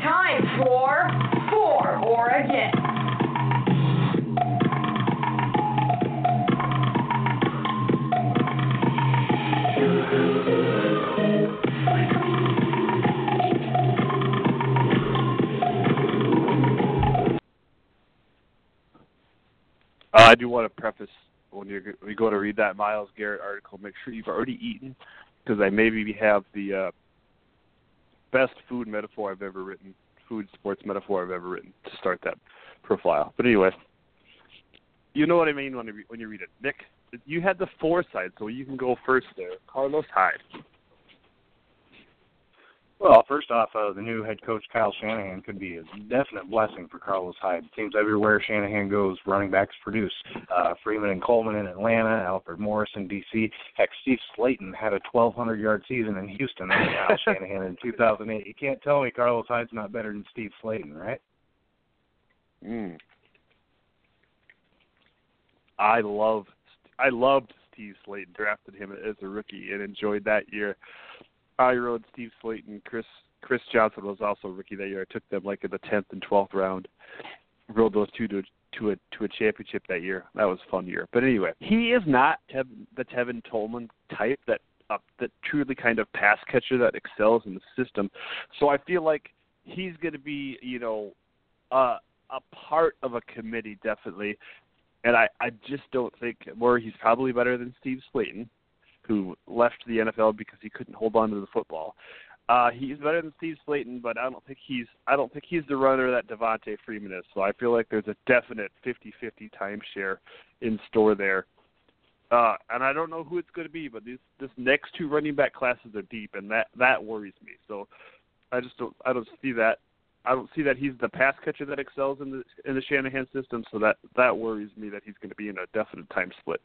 time for or against. I do want to preface when you go to read that Myles Garrett article, make sure you've already eaten, because I maybe have the best food metaphor I've ever written, food sports metaphor I've ever written to start that profile. But anyway, you know what I mean when you read it. Nick, you had the foresight, so you can go first there. Carlos Hyde. Well, first off, the new head coach, Kyle Shanahan, could be a definite blessing for Carlos Hyde. It seems everywhere Shanahan goes, running backs produce. Freeman and Coleman in Atlanta, Alfred Morris in D.C. Heck, Steve Slayton had a 1,200-yard season in Houston. Kyle Shanahan in 2008. You can't tell me Carlos Hyde's not better than Steve Slayton, right? I loved Steve Slayton, drafted him as a rookie and enjoyed that year. I rode Steve Slayton. Chris Johnson was also a rookie that year. I took them like in the 10th and 12th round. Rode those two to a championship that year. That was a fun year. But anyway, he is not the Tevin Tolman type that truly kind of pass catcher that excels in the system. So I feel like he's going to be, a part of a committee definitely. And I just don't think where he's probably better than Steve Slayton, who left the NFL because he couldn't hold on to the football. He's better than Steve Slayton, but I don't think he's the runner that Devontae Freeman is. So I feel like there's a definite 50-50 timeshare in store there. And I don't know who it's going to be, but this next two running back classes are deep, and that worries me. So I don't see that he's the pass catcher that excels in the Shanahan system. So that worries me that he's going to be in a definite time split.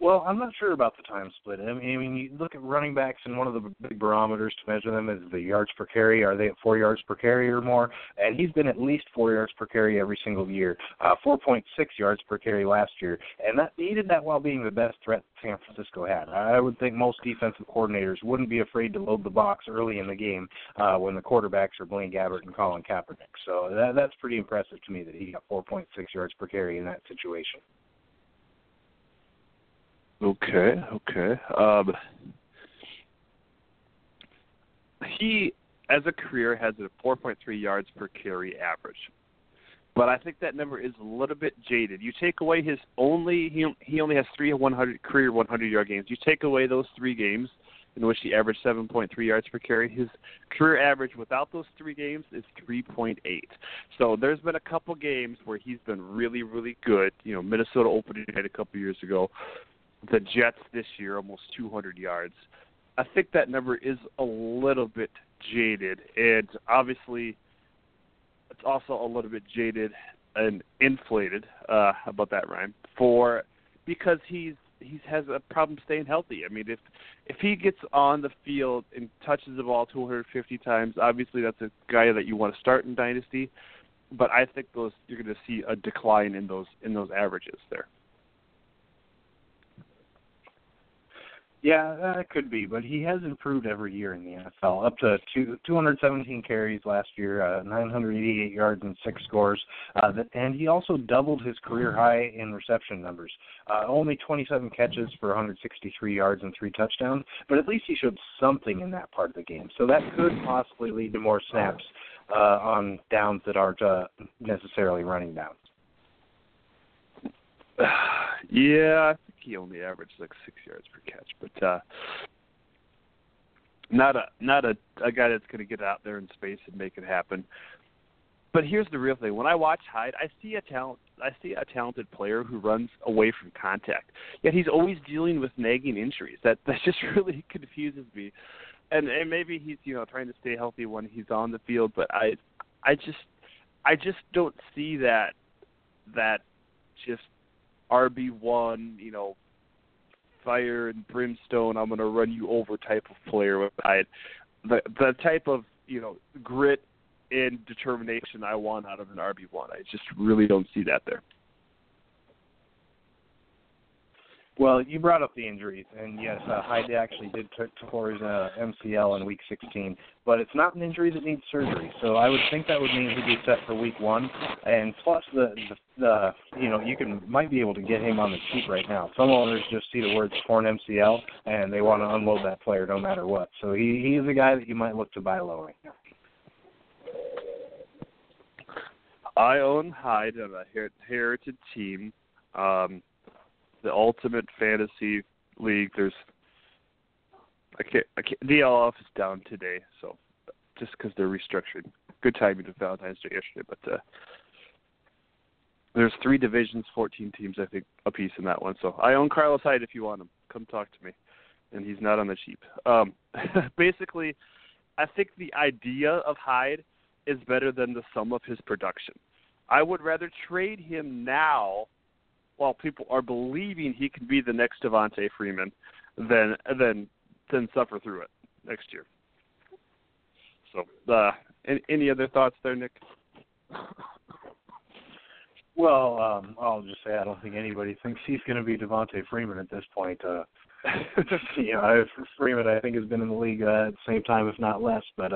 Well, I'm not sure about the time split. I mean, you look at running backs, and one of the big barometers to measure them is the yards per carry. Are they at 4 yards per carry or more? And he's been at least 4 yards per carry every single year, 4.6 yards per carry last year. And he did that while being the best threat San Francisco had. I would think most defensive coordinators wouldn't be afraid to load the box early in the game when the quarterbacks are Blaine Gabbert and Colin Kaepernick. So that's pretty impressive to me that he got 4.6 yards per carry in that situation. Okay. He, as a career, has a 4.3 yards per carry average. But I think that number is a little bit jaded. You take away he only has three career 100-yard games. You take away those three games in which he averaged 7.3 yards per carry. His career average without those three games is 3.8. So there's been a couple games where he's been really, really good. You know, Minnesota opening night a couple years ago. The Jets this year, almost 200 yards. I think that number is a little bit jaded, and obviously it's also a little bit jaded and inflated about that rhyme because he has a problem staying healthy. I mean, if he gets on the field and touches the ball 250 times, obviously that's a guy that you want to start in Dynasty. But I think you're going to see a decline in those averages there. Yeah, that could be, but he has improved every year in the NFL, up to 217 carries last year, 988 yards and 6 scores, and he also doubled his career high in reception numbers. Only 27 catches for 163 yards and 3 touchdowns, but at least he showed something in that part of the game, so that could possibly lead to more snaps on downs that aren't necessarily running downs. Yeah, I think he only averaged like 6 yards per catch, but not a guy that's going to get out there in space and make it happen. But here's the real thing: when I watch Hyde, I see a talented player who runs away from contact. Yet he's always dealing with nagging injuries. That just really confuses me. And maybe he's trying to stay healthy when he's on the field, but I just don't see that just RB1, fire and brimstone, I'm going to run you over type of player with Hyde. The type of, grit and determination I want out of an RB1, I just really don't see that there. Well, you brought up the injuries, and yes, Hyde actually did tore his MCL in Week 16, but it's not an injury that needs surgery, so I would think that would mean he'd be set for Week 1, and plus you might be able to get him on the cheap right now. Some owners just see the words torn MCL, and they want to unload that player no matter what, so he is a guy that you might look to buy low right now. I own Hyde on a heritage team. The Ultimate Fantasy League. DLF is down today, so just because they're restructured. Good timing with Valentine's Day yesterday, but there's 3 divisions, 14 teams, I think, apiece in that one. So I own Carlos Hyde if you want him. Come talk to me. And he's not on the cheap. Basically, I think the idea of Hyde is better than the sum of his production. I would rather trade him now while people are believing he could be the next Devontae Freeman, then suffer through it next year. So, any other thoughts there, Nick? Well, I'll just say I don't think anybody thinks he's going to be Devontae Freeman at this point. Freeman I think has been in the league at the same time, if not less. But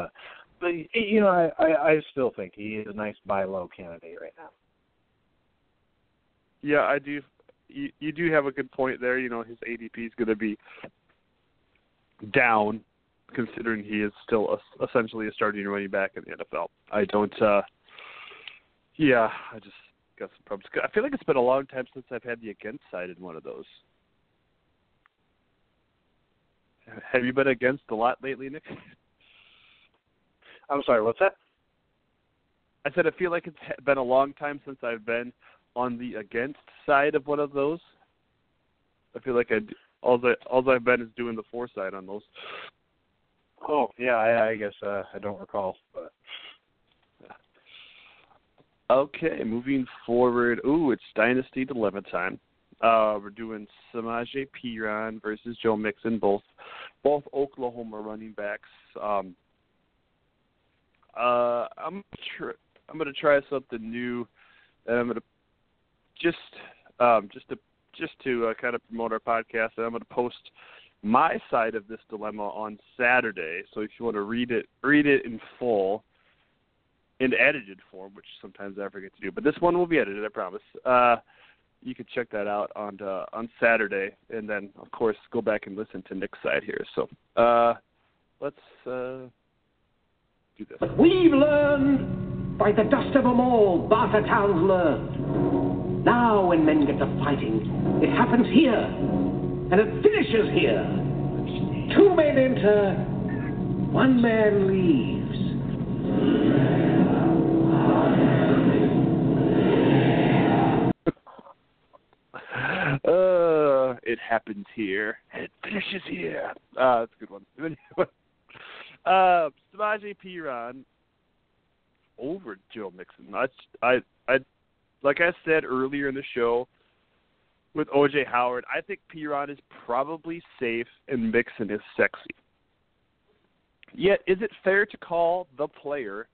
I still think he is a nice buy low candidate right now. Yeah, I do. You do have a good point there. His ADP is going to be down, considering he is still essentially a starting running back in the NFL. I don't. I just got some problems. I feel like it's been a long time since I've had the against side in one of those. Have you been against a lot lately, Nick? I'm sorry. What's that? I said I feel like it's been a long time since I've been on the against side of one of those. I feel like all I've been is doing the for side on those. Oh, yeah, I guess I don't recall. But. Okay, moving forward. Ooh, it's Dynasty Dilemma time. We're doing Samaje Perine versus Joe Mixon, both Oklahoma running backs. I'm going to try something new, and I'm going to Just to kind of promote our podcast, I'm going to post my side of this dilemma on Saturday. So if you want to read it in full, in edited form, which sometimes I forget to do. But this one will be edited, I promise. You can check that out on Saturday, and then of course go back and listen to Nick's side here. So let's do this. We've learned by the dust of them all, Bartertown's learned. Now when men get to fighting, it happens here, and it finishes here. 2 men enter, 1 man leaves. It happens here, it finishes here. That's a good one. Samaje Perine over Joe Mixon. Like I said earlier in the show with O.J. Howard, I think Perine is probably safe and Mixon is sexy. Yet, is it fair to call the player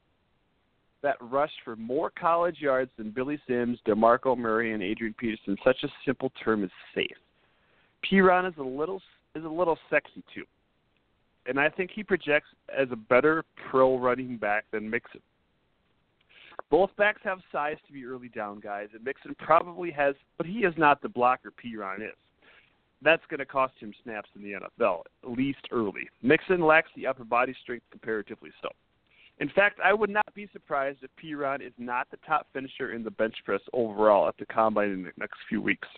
that rushed for more college yards than Billy Sims, DeMarco Murray, and Adrian Peterson such a simple term as safe? Perine is a little is a little sexy too. And I think he projects as a better pro running back than Mixon. Both backs have size to be early down guys, and Mixon probably has, but he is not the blocker Perine is. That's going to cost him snaps in the NFL, at least early. Mixon lacks the upper body strength comparatively so. In fact, I would not be surprised if Perine is not the top finisher in the bench press overall at the Combine in the next few weeks.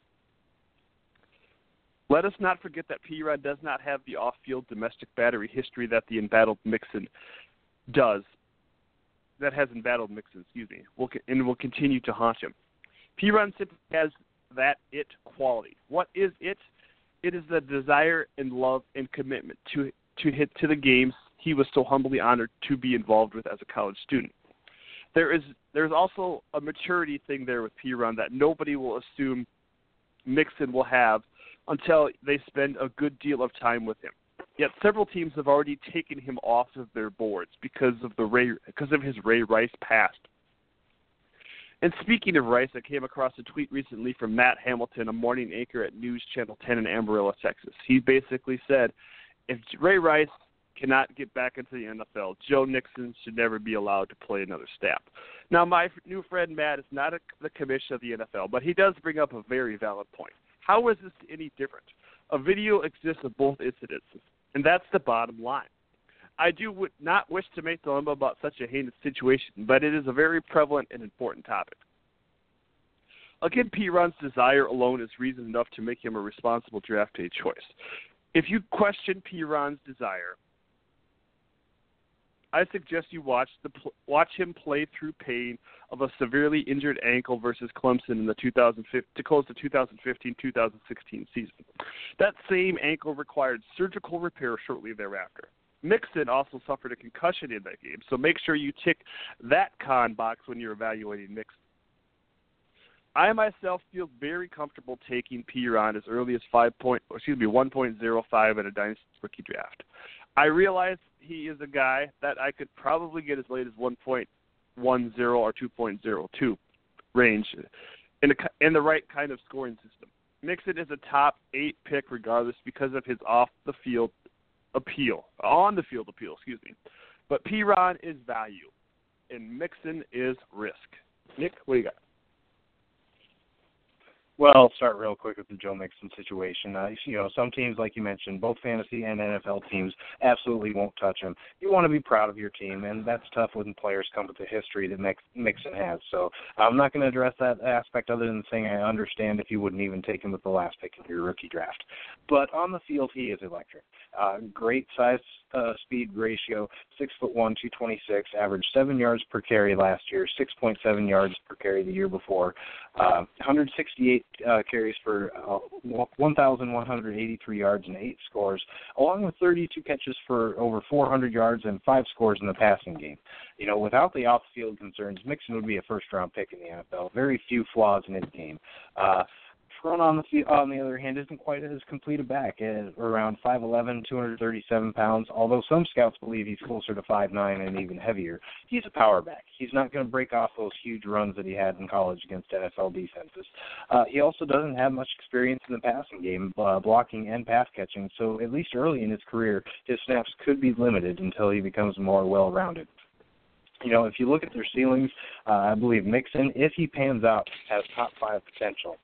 Let us not forget that Perine does not have the off-field domestic battery history that the embattled Mixon does. That has embattled Mixon, and will continue to haunt him. Perine simply has that it quality. What is it? It is the desire and love and commitment to the games he was so humbly honored to be involved with as a college student. There's also a maturity thing there with Perine that nobody will assume Mixon will have until they spend a good deal of time with him. Yet several teams have already taken him off of their boards because of his Ray Rice past. And speaking of Rice, I came across a tweet recently from Matt Hamilton, a morning anchor at News Channel 10 in Amarillo, Texas. He basically said, if Ray Rice cannot get back into the NFL, Joe Mixon should never be allowed to play another snap. Now, my new friend Matt is not the commissioner of the NFL, but he does bring up a very valid point. How is this any different? A video exists of both incidents, and that's the bottom line. I do not wish to make the dilemma about such a heinous situation, but it is a very prevalent and important topic. Again, Perine's desire alone is reason enough to make him a responsible draft day choice. If you question Perine's desire, I suggest you watch him play through pain of a severely injured ankle versus Clemson to close the 2015-2016 season. That same ankle required surgical repair shortly thereafter. Mixon also suffered a concussion in that game, so make sure you tick that con box when you're evaluating Mixon. I myself feel very comfortable taking Perine as early as 1.05 in a Dynasty rookie draft. I realize he is a guy that I could probably get as late as 1.10 or 2.02 range in the right kind of scoring system. Mixon is a top 8 pick regardless because of his on-the-field appeal. But Perine is value, and Mixon is risk. Nick, what do you got? Well, I'll start real quick with the Joe Mixon situation. Some teams, like you mentioned, both fantasy and NFL teams, absolutely won't touch him. You want to be proud of your team, and that's tough when players come with the history that Mixon has. So I'm not going to address that aspect other than saying I understand if you wouldn't even take him with the last pick in your rookie draft. But on the field, he is electric. Great size, speed ratio, 6'1", 226, averaged 7 yards per carry last year, 6.7 yards per carry the year before, 168 carries for 1,183 yards and 8 scores, along with 32 catches for over 400 yards and 5 scores in the passing game. Without the off-field concerns, Mixon would be a first-round pick in the NFL. Very few flaws in his game. Perone, on the other hand, isn't quite as complete a back at around 5'11", 237 pounds, although some scouts believe he's closer to 5'9" and even heavier. He's a power back. He's not going to break off those huge runs that he had in college against NFL defenses. He also doesn't have much experience in the passing game, blocking and pass catching, so at least early in his career, his snaps could be limited until he becomes more well-rounded. If you look at their ceilings, I believe Mixon, if he pans out, has top 5 potential,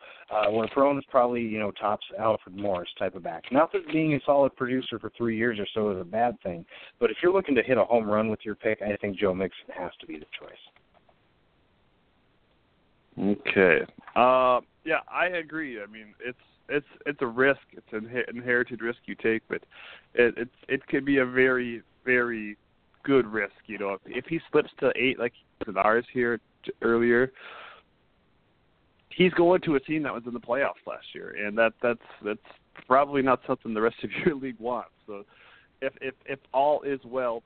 where Perone is probably, tops Alfred Morris type of back. Not that being a solid producer for 3 years or so is a bad thing, but if you're looking to hit a home run with your pick, I think Joe Mixon has to be the choice. Okay. Yeah, I agree. I mean, it's a risk. It's an inherited risk you take, but it could be a very, very good risk, If he slips to 8 like ours here earlier, he's going to a team that was in the playoffs last year, and that's probably not something the rest of your league wants. So, if all is well,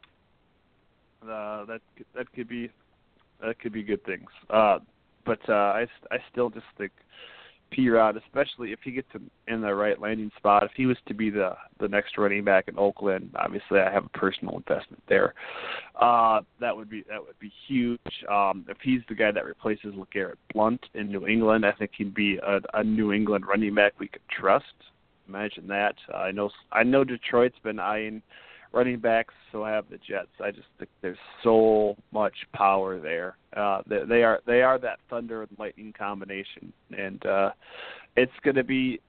that could be good things. But I still just think Perine, especially if he gets in the right landing spot, if he was to be the next running back in Oakland, obviously I have a personal investment there. That would be huge. If he's the guy that replaces LeGarrette Blount in New England, I think he'd be a New England running back we could trust. mention that. I know Detroit's been eyeing running backs, so have the Jets. I just think there's so much power there. They are that thunder and lightning combination, and it's going to be.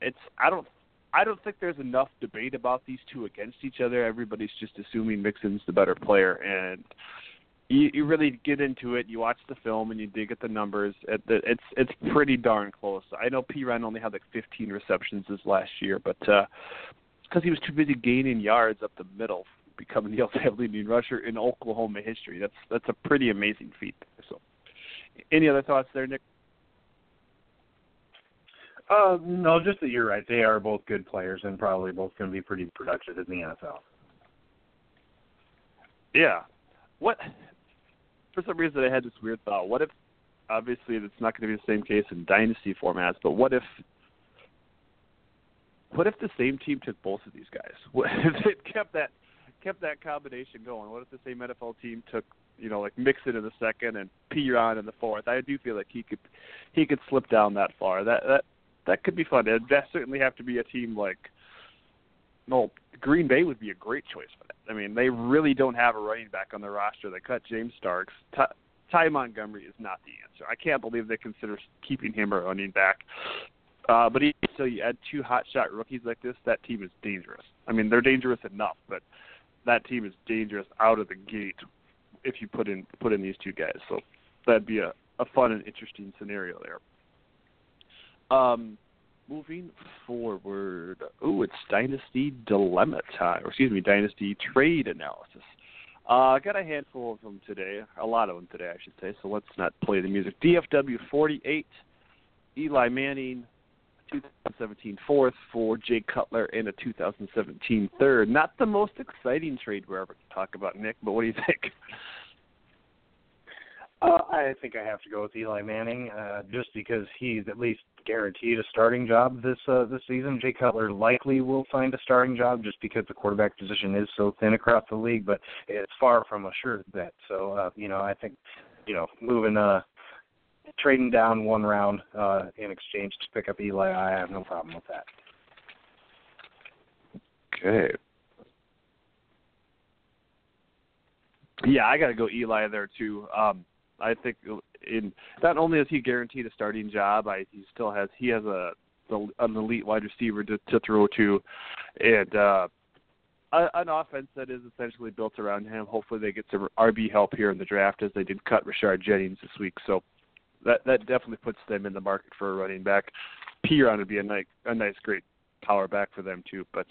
I don't think there's enough debate about these two against each other. Everybody's just assuming Mixon's the better player, and you really get into it. You watch the film and you dig at the numbers. It's pretty darn close. I know Perine only had like 15 receptions this last year, but because he was too busy gaining yards up the middle, becoming the all-time leading rusher in Oklahoma history. That's a pretty amazing feat. So, any other thoughts there, Nick? No, just that you're right. They are both good players and probably both going to be pretty productive in the NFL. Yeah. What? For some reason, I had this weird thought. What if, obviously, it's not going to be the same case in dynasty formats, but what if the same team took both of these guys? What if it kept that combination going? What if the same NFL team took, like Mixon in the second and Perine in the fourth? I do feel like he could slip down that far. That could be fun. And that certainly have to be a team like, Green Bay would be a great choice for that. I mean, they really don't have a running back on their roster. They cut James Starks. Ty Montgomery is not the answer. I can't believe they consider keeping him a running back. But so you add two hotshot rookies like this, that team is dangerous. I mean, they're dangerous enough, but that team is dangerous out of the gate if you put in these two guys. So that'd be a fun and interesting scenario there. Moving forward, it's Dynasty Dilemma time, or excuse me, Dynasty Trade Analysis. I got a handful of them today, a lot of them today, I should say, so let's not play the music. DFW 48, Eli Manning, 2017 fourth for Jay Cutler and a 2017 third. Not the most exciting trade we're ever to talk about, Nick, but what do you think? I think I have to go with Eli Manning, just because he's at least guaranteed a starting job this season. Jay Cutler likely will find a starting job just because the quarterback position is so thin across the league, but it's far from assured that. So, I think, moving, trading down one round in exchange to pick up Eli, I have no problem with that. Okay. Yeah, I got to go Eli there too. I think not only is he guaranteed a starting job, he still has an elite wide receiver to throw to, and an offense that is essentially built around him. Hopefully, they get some RB help here in the draft, as they did cut Rashard Jennings this week. So that definitely puts them in the market for a running back. Perine would be a nice great power back for them too. But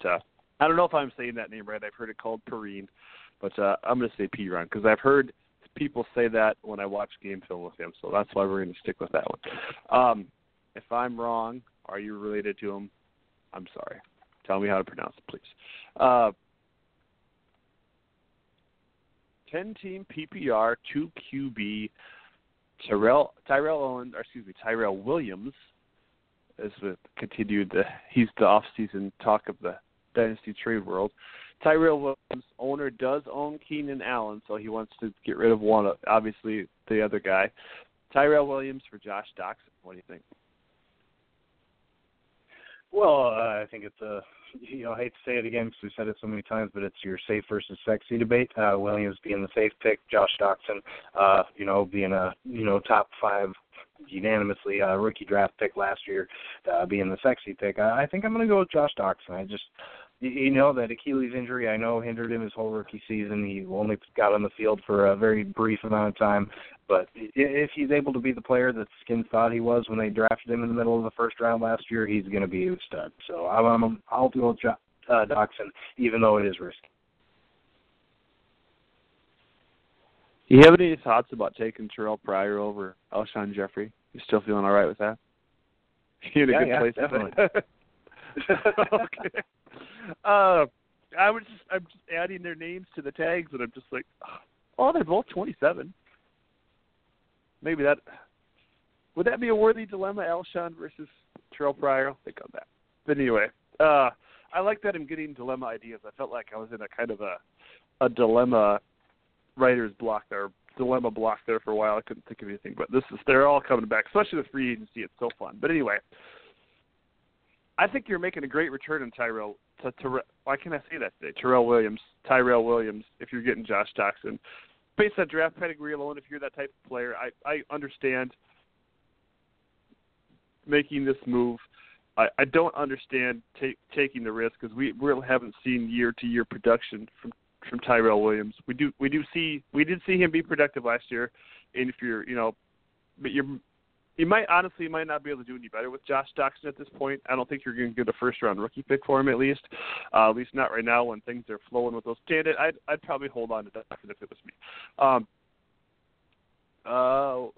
I don't know if I'm saying that name right. I've heard it called Perine, but I'm going to say Perine because I've heard people say that when I watch game film with him, so that's why we're going to stick with that one. If I'm wrong, are you related to him? I'm sorry. Tell me how to pronounce it, please. 10-team PPR, 2 QB, Tyrell Williams, as we continued, he's the off-season talk of the dynasty trade world. Tyrell Williams' owner does own Keenan Allen, so he wants to get rid of one, obviously the other guy. Tyrell Williams for Josh Doctson. What do you think? Well, I think it's I hate to say it again because we've said it so many times, but it's your safe versus sexy debate. Williams being the safe pick, Josh Doctson, being a, top five unanimously rookie draft pick last year, being the sexy pick. I think I'm going to go with Josh Doctson. I just, that Achilles injury, I know, hindered him his whole rookie season. He only got on the field for a very brief amount of time. But if he's able to be the player that Skins thought he was when they drafted him in the middle of the first round last year, he's going to be a stud. So I'll do with Doctson, even though it is risky. Do you have any thoughts about taking Terrell Pryor over Alshon Jeffrey? You still feeling all right with that? You in a good place, definitely. Okay. I'm just adding their names to the tags, and I'm just like, they're both 27. Maybe would that be a worthy dilemma, Alshon versus Terrell Pryor? I'll think on that. But anyway, I like that I'm getting dilemma ideas. I felt like I was in a kind of a dilemma writer's block there, dilemma block there for a while. I couldn't think of anything, but they're all coming back, especially the free agency. It's so fun. But anyway, I think you're making a great return on Tyrell. Why can't I say that today? Tyrell Williams, if you're getting Josh Doctson. Based on draft pedigree alone, if you're that type of player, I understand making this move. I don't understand taking the risk because we really haven't seen year-to-year production from Tyrell Williams. We did see him be productive last year, and if you're, you know, but you might not be able to do any better with Josh Doctson at this point. I don't think you're going to get a first-round rookie pick for him at least not right now when things are flowing with those candidates. I'd probably hold on to Doctson if it was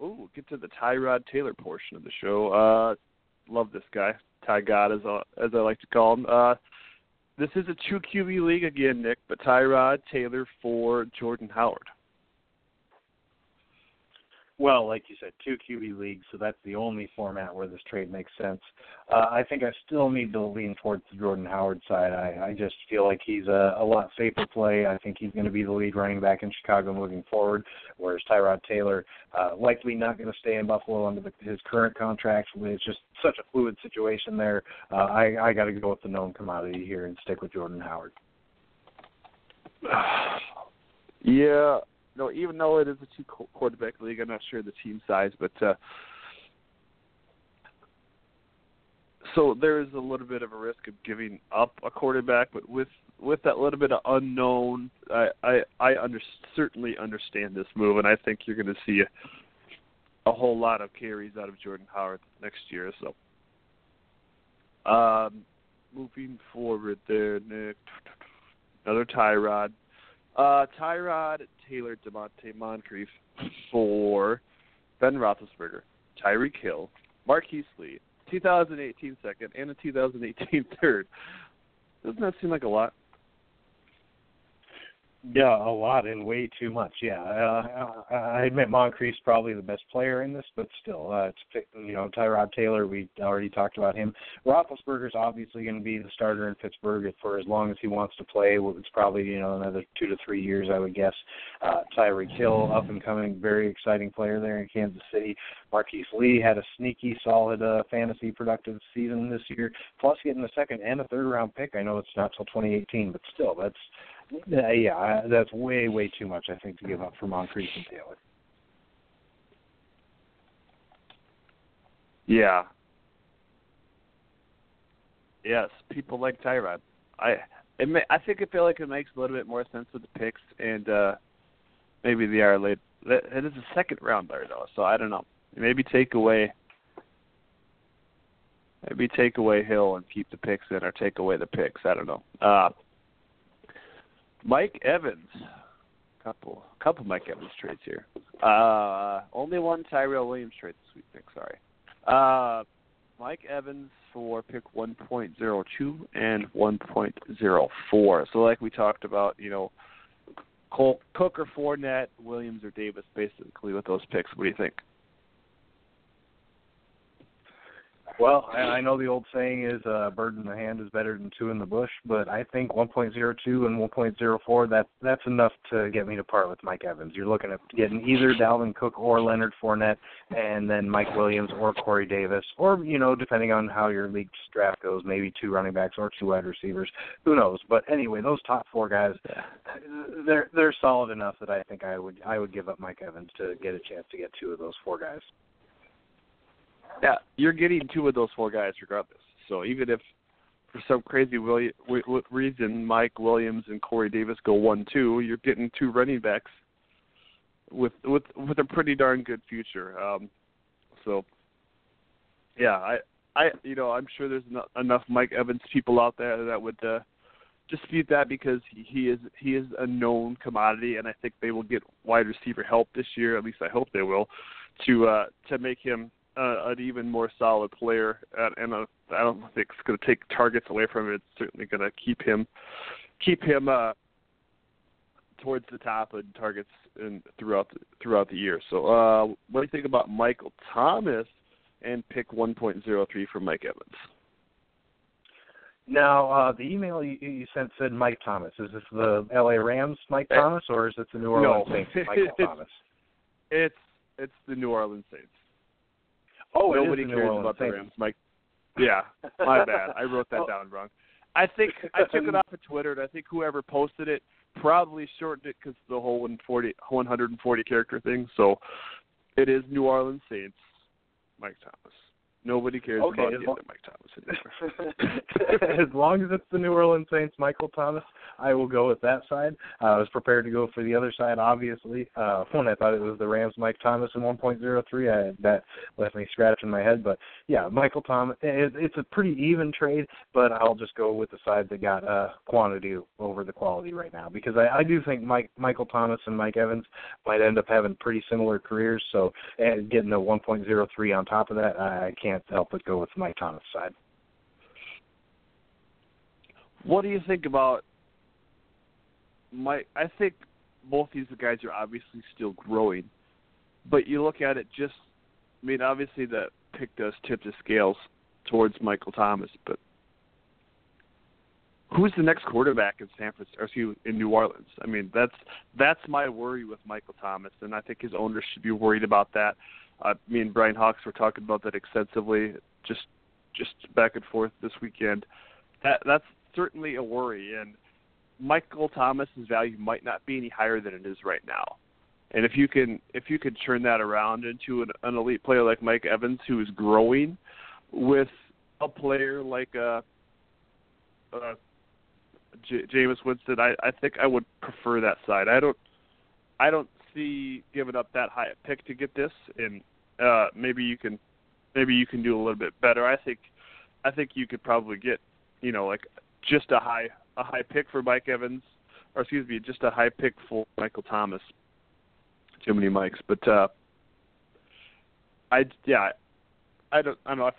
me. Get to the Tyrod Taylor portion of the show. Love this guy, Ty God, as I like to call him. This is a true QB league again, Nick, but Tyrod Taylor for Jordan Howard. Well, like you said, two QB leagues, so that's the only format where this trade makes sense. I think I still need to lean towards the Jordan Howard side. I just feel like he's a lot safer play. I think he's going to be the lead running back in Chicago moving forward, whereas Tyrod Taylor likely not going to stay in Buffalo under his current contract. It's just such a fluid situation there. I got to go with the known commodity here and stick with Jordan Howard. Yeah. No, even though it is a two-quarterback league, I'm not sure the team size. But so there is a little bit of a risk of giving up a quarterback. But with that little bit of unknown, I certainly understand this move, and I think you're going to see a whole lot of carries out of Jordan Howard next year. So moving forward there, Nick, another Tyrod. Tyrod Taylor, DeMonte Moncrief for Ben Roethlisberger, Tyreek Hill, Marquise Lee, 2018 second, and a 2018 third. Doesn't that seem like a lot? Yeah, a lot and way too much, yeah. I admit Moncrief's probably the best player in this, but still, Tyrod Taylor, we already talked about him. Roethlisberger's obviously going to be the starter in Pittsburgh for as long as he wants to play. It's probably, another 2 to 3 years, I would guess. Tyreek Hill, up-and-coming, very exciting player there in Kansas City. Marquise Lee had a sneaky, solid fantasy productive season this year, plus getting a second and a third-round pick. I know it's not till 2018, but still, that's... yeah, that's way, way too much, I think, to give up for Moncrief and Taylor. Yeah. Yes, people like Tyrod. I feel like it makes a little bit more sense with the picks, and maybe they are late. It is a second rounder, though, so I don't know. Maybe take away Hill and keep the picks in, or take away the picks. I don't know. Mike Evans, couple Mike Evans trades here. Only one Tyrell Williams trade this week, Nick, sorry. Mike Evans for pick 1.02 and 1.04. So like we talked about, Cook or Fournette, Williams or Davis, basically with those picks. What do you think? Well, I know the old saying is a bird in the hand is better than two in the bush, but I think 1.02 and 1.04, that's enough to get me to part with Mike Evans. You're looking at getting either Dalvin Cook or Leonard Fournette, and then Mike Williams or Corey Davis, or, depending on how your league draft goes, maybe two running backs or two wide receivers. Who knows? But anyway, those top four guys, they're solid enough that I think I would give up Mike Evans to get a chance to get two of those four guys. Yeah, you're getting two of those four guys regardless. So even if for some crazy reason Mike Williams and Corey Davis go 1-2, you're getting two running backs with a pretty darn good future. So yeah, I'm sure there's enough Mike Evans people out there that would dispute that because he is a known commodity, and I think they will get wide receiver help this year. At least I hope they will to make him. An even more solid player, and I don't think it's going to take targets away from him. It's certainly going to keep him towards the top in targets and throughout the year. So, what do you think about Michael Thomas and pick 1.03 for Mike Evans? Now, the email you sent said Mike Thomas. Is this the L.A. Rams Mike Thomas, or is it the New Orleans Saints Michael Thomas? It's the New Orleans Saints. Oh, nobody cares about the Rams. Mike. Yeah, my bad. I wrote that down wrong. I think I took it off of Twitter, and I think whoever posted it probably shortened it because the whole 140-character thing. So it is New Orleans Saints, Mike Thomas. Nobody cares about the other Mike Thomas anymore. As long as it's the New Orleans Saints, Michael Thomas, I will go with that side. I was prepared to go for the other side, obviously. When I thought it was the Rams, Mike Thomas in 1.03, that left me scratching my head. But, yeah, Michael Thomas, it's a pretty even trade, but I'll just go with the side that got quantity over the quality right now because I do think Michael Thomas and Mike Evans might end up having pretty similar careers. So getting a 1.03 on top of that, I can't help but go with Mike Thomas' side. What do you think about Mike? I think both these guys are obviously still growing, but you look at it just, I mean, obviously that pick does tip the scales towards Michael Thomas, but who's the next quarterback in San Francisco, or excuse me, in New Orleans? I mean, that's my worry with Michael Thomas, and I think his owners should be worried about that. Me and Brian Hawks were talking about that extensively, just back and forth this weekend. That's certainly a worry, and Michael Thomas' value might not be any higher than it is right now. And if you can turn that around into an elite player like Mike Evans, who is growing, with a player like Jameis Winston, I think I would prefer that side. I don't see giving up that high a pick to get this, and maybe you can do a little bit better. I think you could probably get, you know, like just a high pick for Mike Evans, or excuse me, just a high pick for Michael Thomas. Too many Mikes, but I don't know. I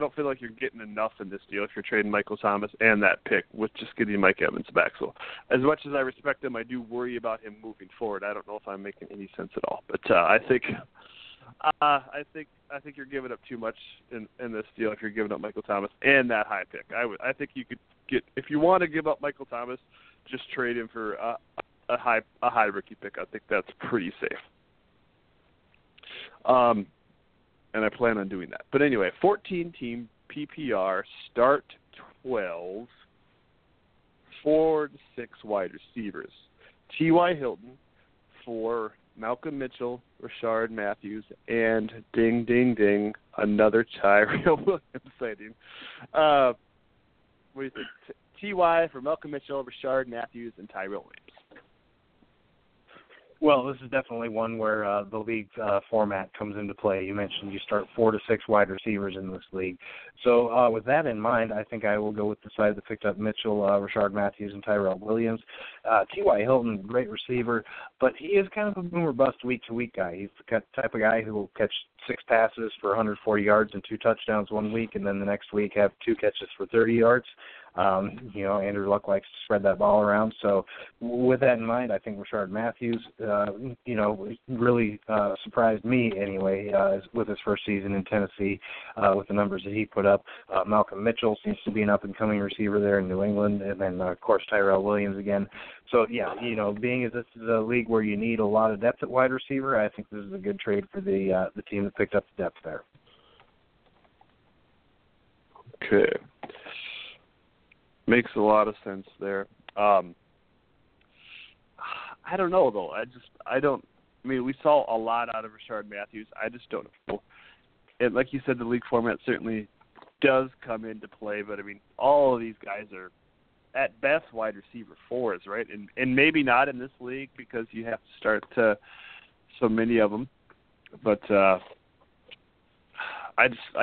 don't feel like you're getting enough in this deal if you're trading Michael Thomas and that pick with just getting Mike Evans back. So as much as I respect him, I do worry about him moving forward. I don't know if I'm making any sense at all, but I think you're giving up too much in this deal if you're giving up Michael Thomas and that high pick. I think you could get, if you want to give up Michael Thomas, just trade him for a high rookie pick. I think that's pretty safe. And I plan on doing that. But anyway, 14-team PPR, start 12, 4 to 6 wide receivers. T.Y. Hilton for Malcolm Mitchell, Rashard Matthews, and ding, ding, ding, another Tyrell Williams sighting. What do you think? T.Y. for Malcolm Mitchell, Rashard Matthews, and Tyrell Williams. Well, this is definitely one where the league format comes into play. You mentioned you start 4 to 6 wide receivers in this league. So with that in mind, I think I will go with the side that picked up Mitchell, Rashard Matthews, and Tyrell Williams. T.Y. Hilton, great receiver, but he is kind of a boom or bust week-to-week guy. He's the type of guy who will catch 6 passes for 140 yards and 2 touchdowns one week, and then the next week have 2 catches for 30 yards. You know, Andrew Luck likes to spread that ball around. So with that in mind, I think Rashard Matthews, you know, really surprised me anyway with his first season in Tennessee with the numbers that he put up. Malcolm Mitchell seems to be an up-and-coming receiver there in New England, and then, of course, Tyrell Williams again. So, yeah, you know, being as this is a league where you need a lot of depth at wide receiver, I think this is a good trade for the team that picked up the depth there. Okay. Makes a lot of sense there. I don't know, though. We saw a lot out of Rashard Matthews. I just don't know. And like you said, the league format certainly does come into play, but, I mean, all of these guys are at best wide receiver 4s, right? And maybe not in this league because you have to start so many of them. But I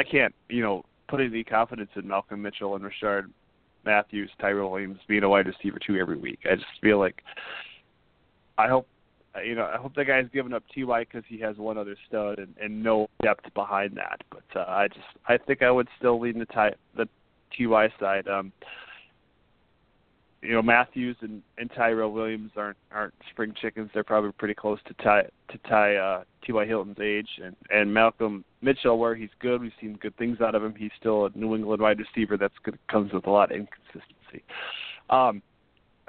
can't, you know, put any confidence in Malcolm Mitchell and Rashard Matthews, Tyrell Williams being a wide receiver 2 every week. I just feel like I hope that guy's giving up T.Y. because he has one other stud and no depth behind that. But I think I would still lean the T.Y. side. You know, Matthews and Tyrell Williams aren't spring chickens. They're probably pretty close to T.Y. Hilton's age, and Malcolm Mitchell, where he's good, we've seen good things out of him. He's still a New England wide receiver that's good, comes with a lot of inconsistency.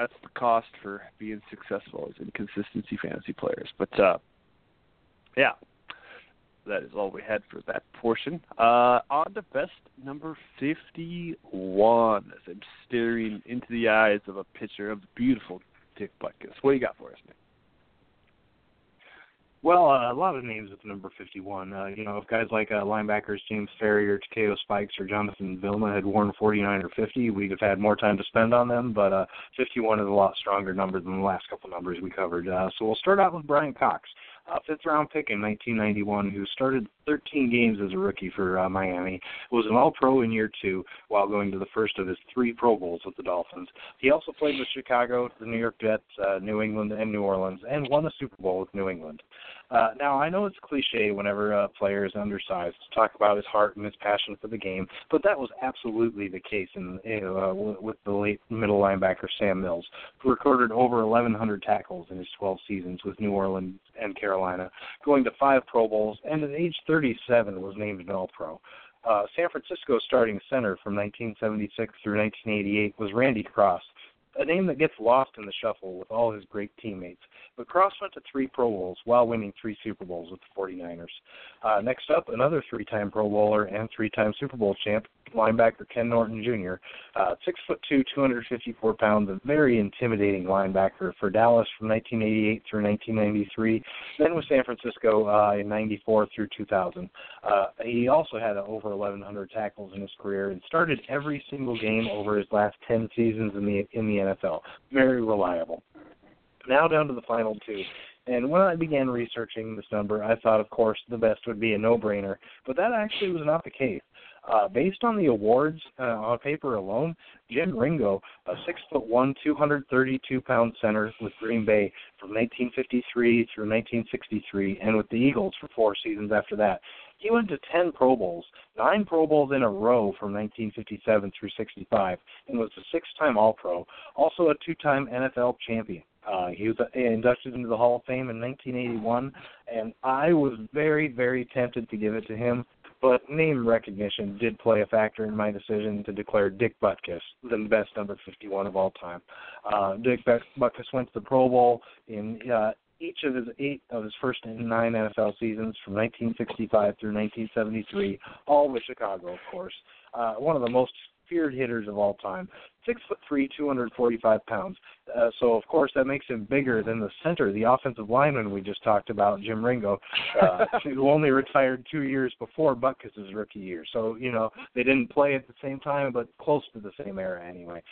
That's the cost for being successful as inconsistency fantasy players. But yeah, that is all we had for that portion. On to best number 51, as I'm staring into the eyes of a picture of the beautiful Dick Butkus. What do you got for us, Nick? Well, a lot of names with number 51. If guys like linebackers James Ferrier, Takeo Spikes, or Jonathan Vilma had worn 49 or 50, we'd have had more time to spend on them, but 51 is a lot stronger number than the last couple numbers we covered. So we'll start out with Brian Cox, fifth-round pick in 1991, who started 13 games as a rookie for Miami, was an All-Pro in year two while going to the first of his three Pro Bowls with the Dolphins. He also played with Chicago, the New York Jets, New England, and New Orleans, and won a Super Bowl with New England. Now, I know it's cliche whenever a player is undersized to talk about his heart and his passion for the game, but that was absolutely the case with the late middle linebacker Sam Mills, who recorded over 1,100 tackles in his 12 seasons with New Orleans and Carolina, going to 5 Pro Bowls, and at age 37 was named an All-Pro. San Francisco's starting center from 1976 through 1988 was Randy Cross, a name that gets lost in the shuffle with all his great teammates. But Cross went to 3 Pro Bowls while winning 3 Super Bowls with the 49ers. Next up, another 3-time Pro Bowler and 3-time Super Bowl champ, linebacker Ken Norton Jr., 6'2", 254 pounds, a very intimidating linebacker for Dallas from 1988 through 1993, then with San Francisco in 94 through 2000. He also had over 1,100 tackles in his career and started every single game over his last 10 seasons in the NFL. Very reliable. Now down to the final two. And when I began researching this number, I thought, of course, the best would be a no-brainer, but that actually was not the case. Based on the awards on paper alone, Jim Ringo, a 6'1", 232-pound center with Green Bay from 1953 through 1963 and with the Eagles for 4 seasons after that, he went to 10 Pro Bowls, 9 Pro Bowls in a row from 1957 through 65, and was a 6-time All-Pro, also a 2-time NFL champion. He was inducted into the Hall of Fame in 1981, and I was very, very tempted to give it to him, but name recognition did play a factor in my decision to declare Dick Butkus the best number 51 of all time. Dick Butkus went to the Pro Bowl in each of his 9 NFL seasons from 1965 through 1973, all with Chicago, of course. One of the most feared hitters of all time, 6'3", 245 pounds. So, of course, that makes him bigger than the center, the offensive lineman we just talked about, Jim Ringo, who only retired 2 years before Butkus' rookie year. So, they didn't play at the same time, but close to the same era anyway.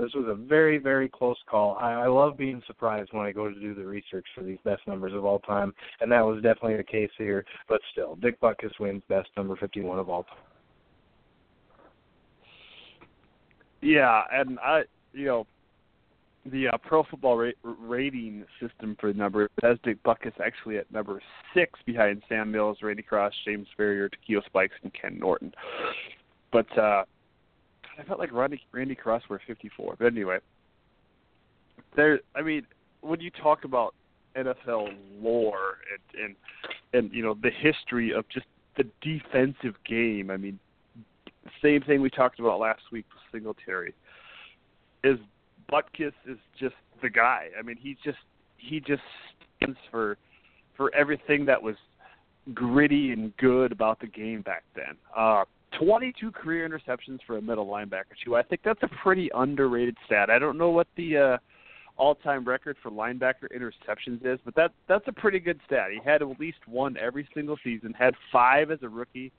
This was a very, very close call. I love being surprised when I go to do the research for these best numbers of all time, and that was definitely the case here. But still, Dick Butkus wins best number 51 of all time. Yeah, and the Pro Football rating system for the number has Dick Butkus actually at number 6 behind Sam Mills, Randy Cross, James Ferrier, Takeo Spikes, and Ken Norton. But I felt like Randy Cross were 54. But anyway, when you talk about NFL lore and the history of just the defensive game, same thing we talked about last week with Singletary. Butkus is just the guy. He just stands for everything that was gritty and good about the game back then. 22 career interceptions for a middle linebacker too. I think that's a pretty underrated stat. I don't know what the all-time record for linebacker interceptions is, but that's a pretty good stat. He had at least one every single season. Had 5 as a rookie.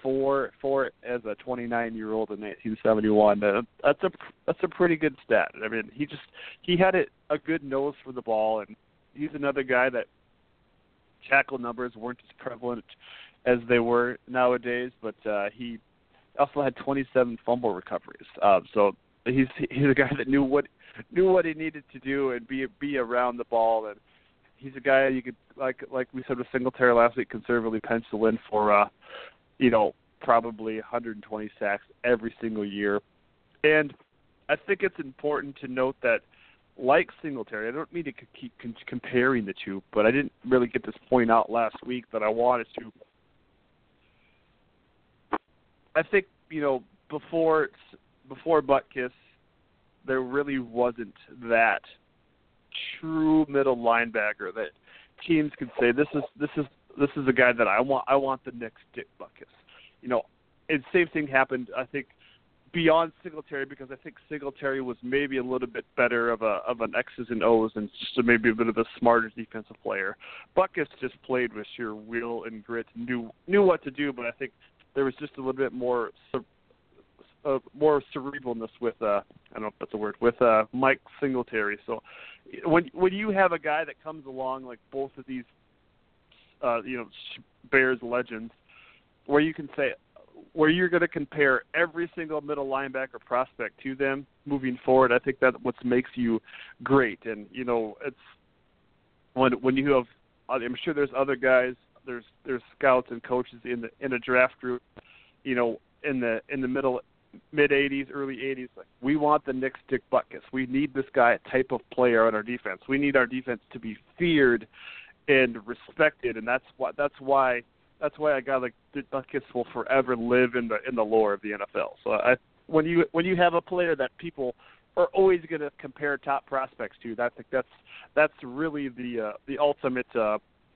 Four as a 29-year-old in 1971. That's a pretty good stat. He had a good nose for the ball, and he's another guy that tackle numbers weren't as prevalent as they were nowadays. But he also had 27 fumble recoveries. So he's a guy that knew what he needed to do and be around the ball. And he's a guy you could like we said with Singletary last week, conservatively pencil in for probably 120 sacks every single year. And I think it's important to note that, like Singletary, I don't mean to keep comparing the two, but I didn't really get this point out last week that I wanted to. I think, before Butkus, there really wasn't that true middle linebacker that teams could say, this is this is a guy that I want the next Dick Butkus. You know, and same thing happened, I think, beyond Singletary, because I think Singletary was maybe a little bit better of an X's and O's and just maybe a bit of a smarter defensive player. Butkus just played with sheer will and grit, knew what to do, but I think there was just a little bit more cerebralness with I don't know if that's a word, with Mike Singletary. So when you have a guy that comes along like both of these Bears legends, where you can say, where you're going to compare every single middle linebacker prospect to them moving forward, I think that's what makes you great. And, you know, it's when you have, I'm sure there's other guys, there's scouts and coaches in a draft group, you know, in the mid 80s, early 80s, like, we want the next Dick Butkus. We need this guy, type of player on our defense. We need our defense to be feared and respected, and that's why a guy like Dick Butkus will forever live in the lore of the NFL. So when you have a player that people are always going to compare top prospects to, I think that's really the ultimate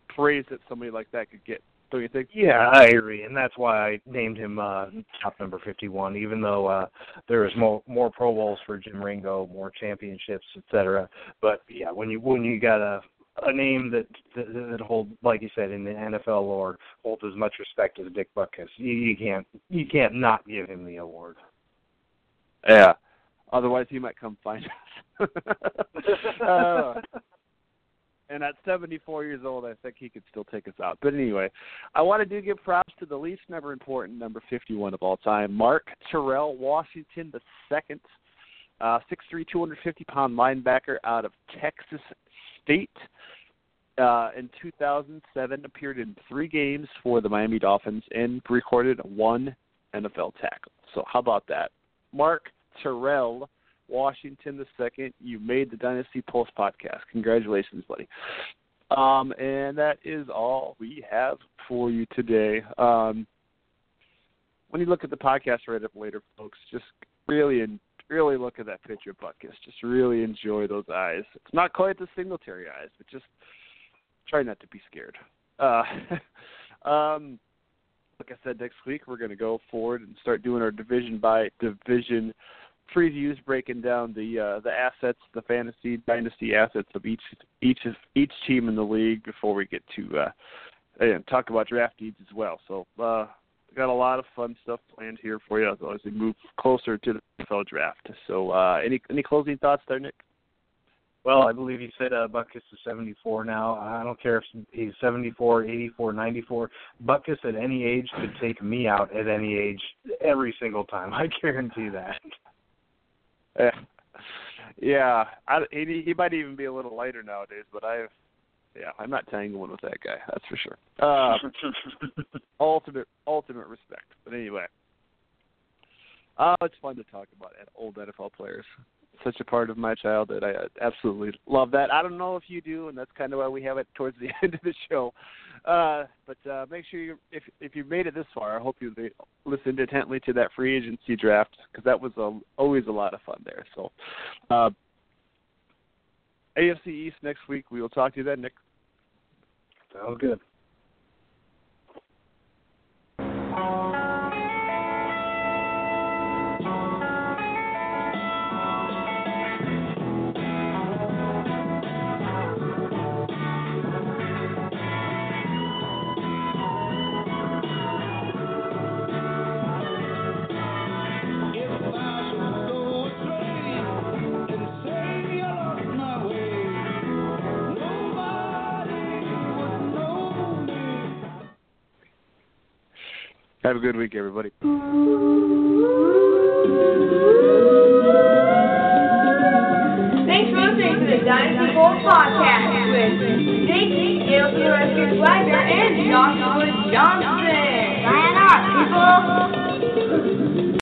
praise that somebody like that could get. Don't you think? Yeah, I agree, and that's why I named him top number 51. Even though there is more Pro Bowls for Jim Ringo, more championships, etc. But yeah, when you got a name that holds, like you said, in the NFL lore, holds as much respect as Dick Butkus, You can't not give him the award. Yeah. Otherwise, he might come find us. And at 74 years old, I think he could still take us out. But anyway, I want to give props to the least never important number 51 of all time, Mark Terrell Washington II, 6'3", 250-pound linebacker out of Texas State. In 2007, appeared in 3 games for the Miami Dolphins and recorded 1 NFL tackle. So how about that? Mark Terrell Washington II, you made the Dynasty Pulse podcast. Congratulations, buddy. And that is all we have for you today. When you look at the podcast right up later, folks, just really look at that picture of Butkus. Just really enjoy those eyes. It's not quite the Singletary eyes, but just try not to be scared. Like I said, next week we're going to go forward and start doing our division-by-division previews, breaking down the assets, the fantasy dynasty assets of each team in the league before we get to talk about draft needs as well. So got a lot of fun stuff planned here for you as we move closer to the NFL draft. So any closing thoughts there, Nick? Well, I believe you said Butkus is 74 now. I don't care if he's 74, 84, 94. Butkus at any age could take me out at any age every single time. I guarantee that. Yeah, he might even be a little lighter nowadays, but I'm not tangling with that guy. That's for sure. Ultimate respect. But anyway, it's fun to talk about old NFL players. Such a part of my childhood. I absolutely love that. I don't know if you do, and that's kind of why we have it towards the end of the show. But make sure if you've made it this far, I hope you listened intently to that free agency draft, because that was always a lot of fun there. So AFC East next week. We will talk to you then, Nick. Sounds good. Have a good week, everybody. Thanks for listening to the Dynasty Pulse podcast with Nick, Gail, Liger, and Josh Doctson. Sign out, people.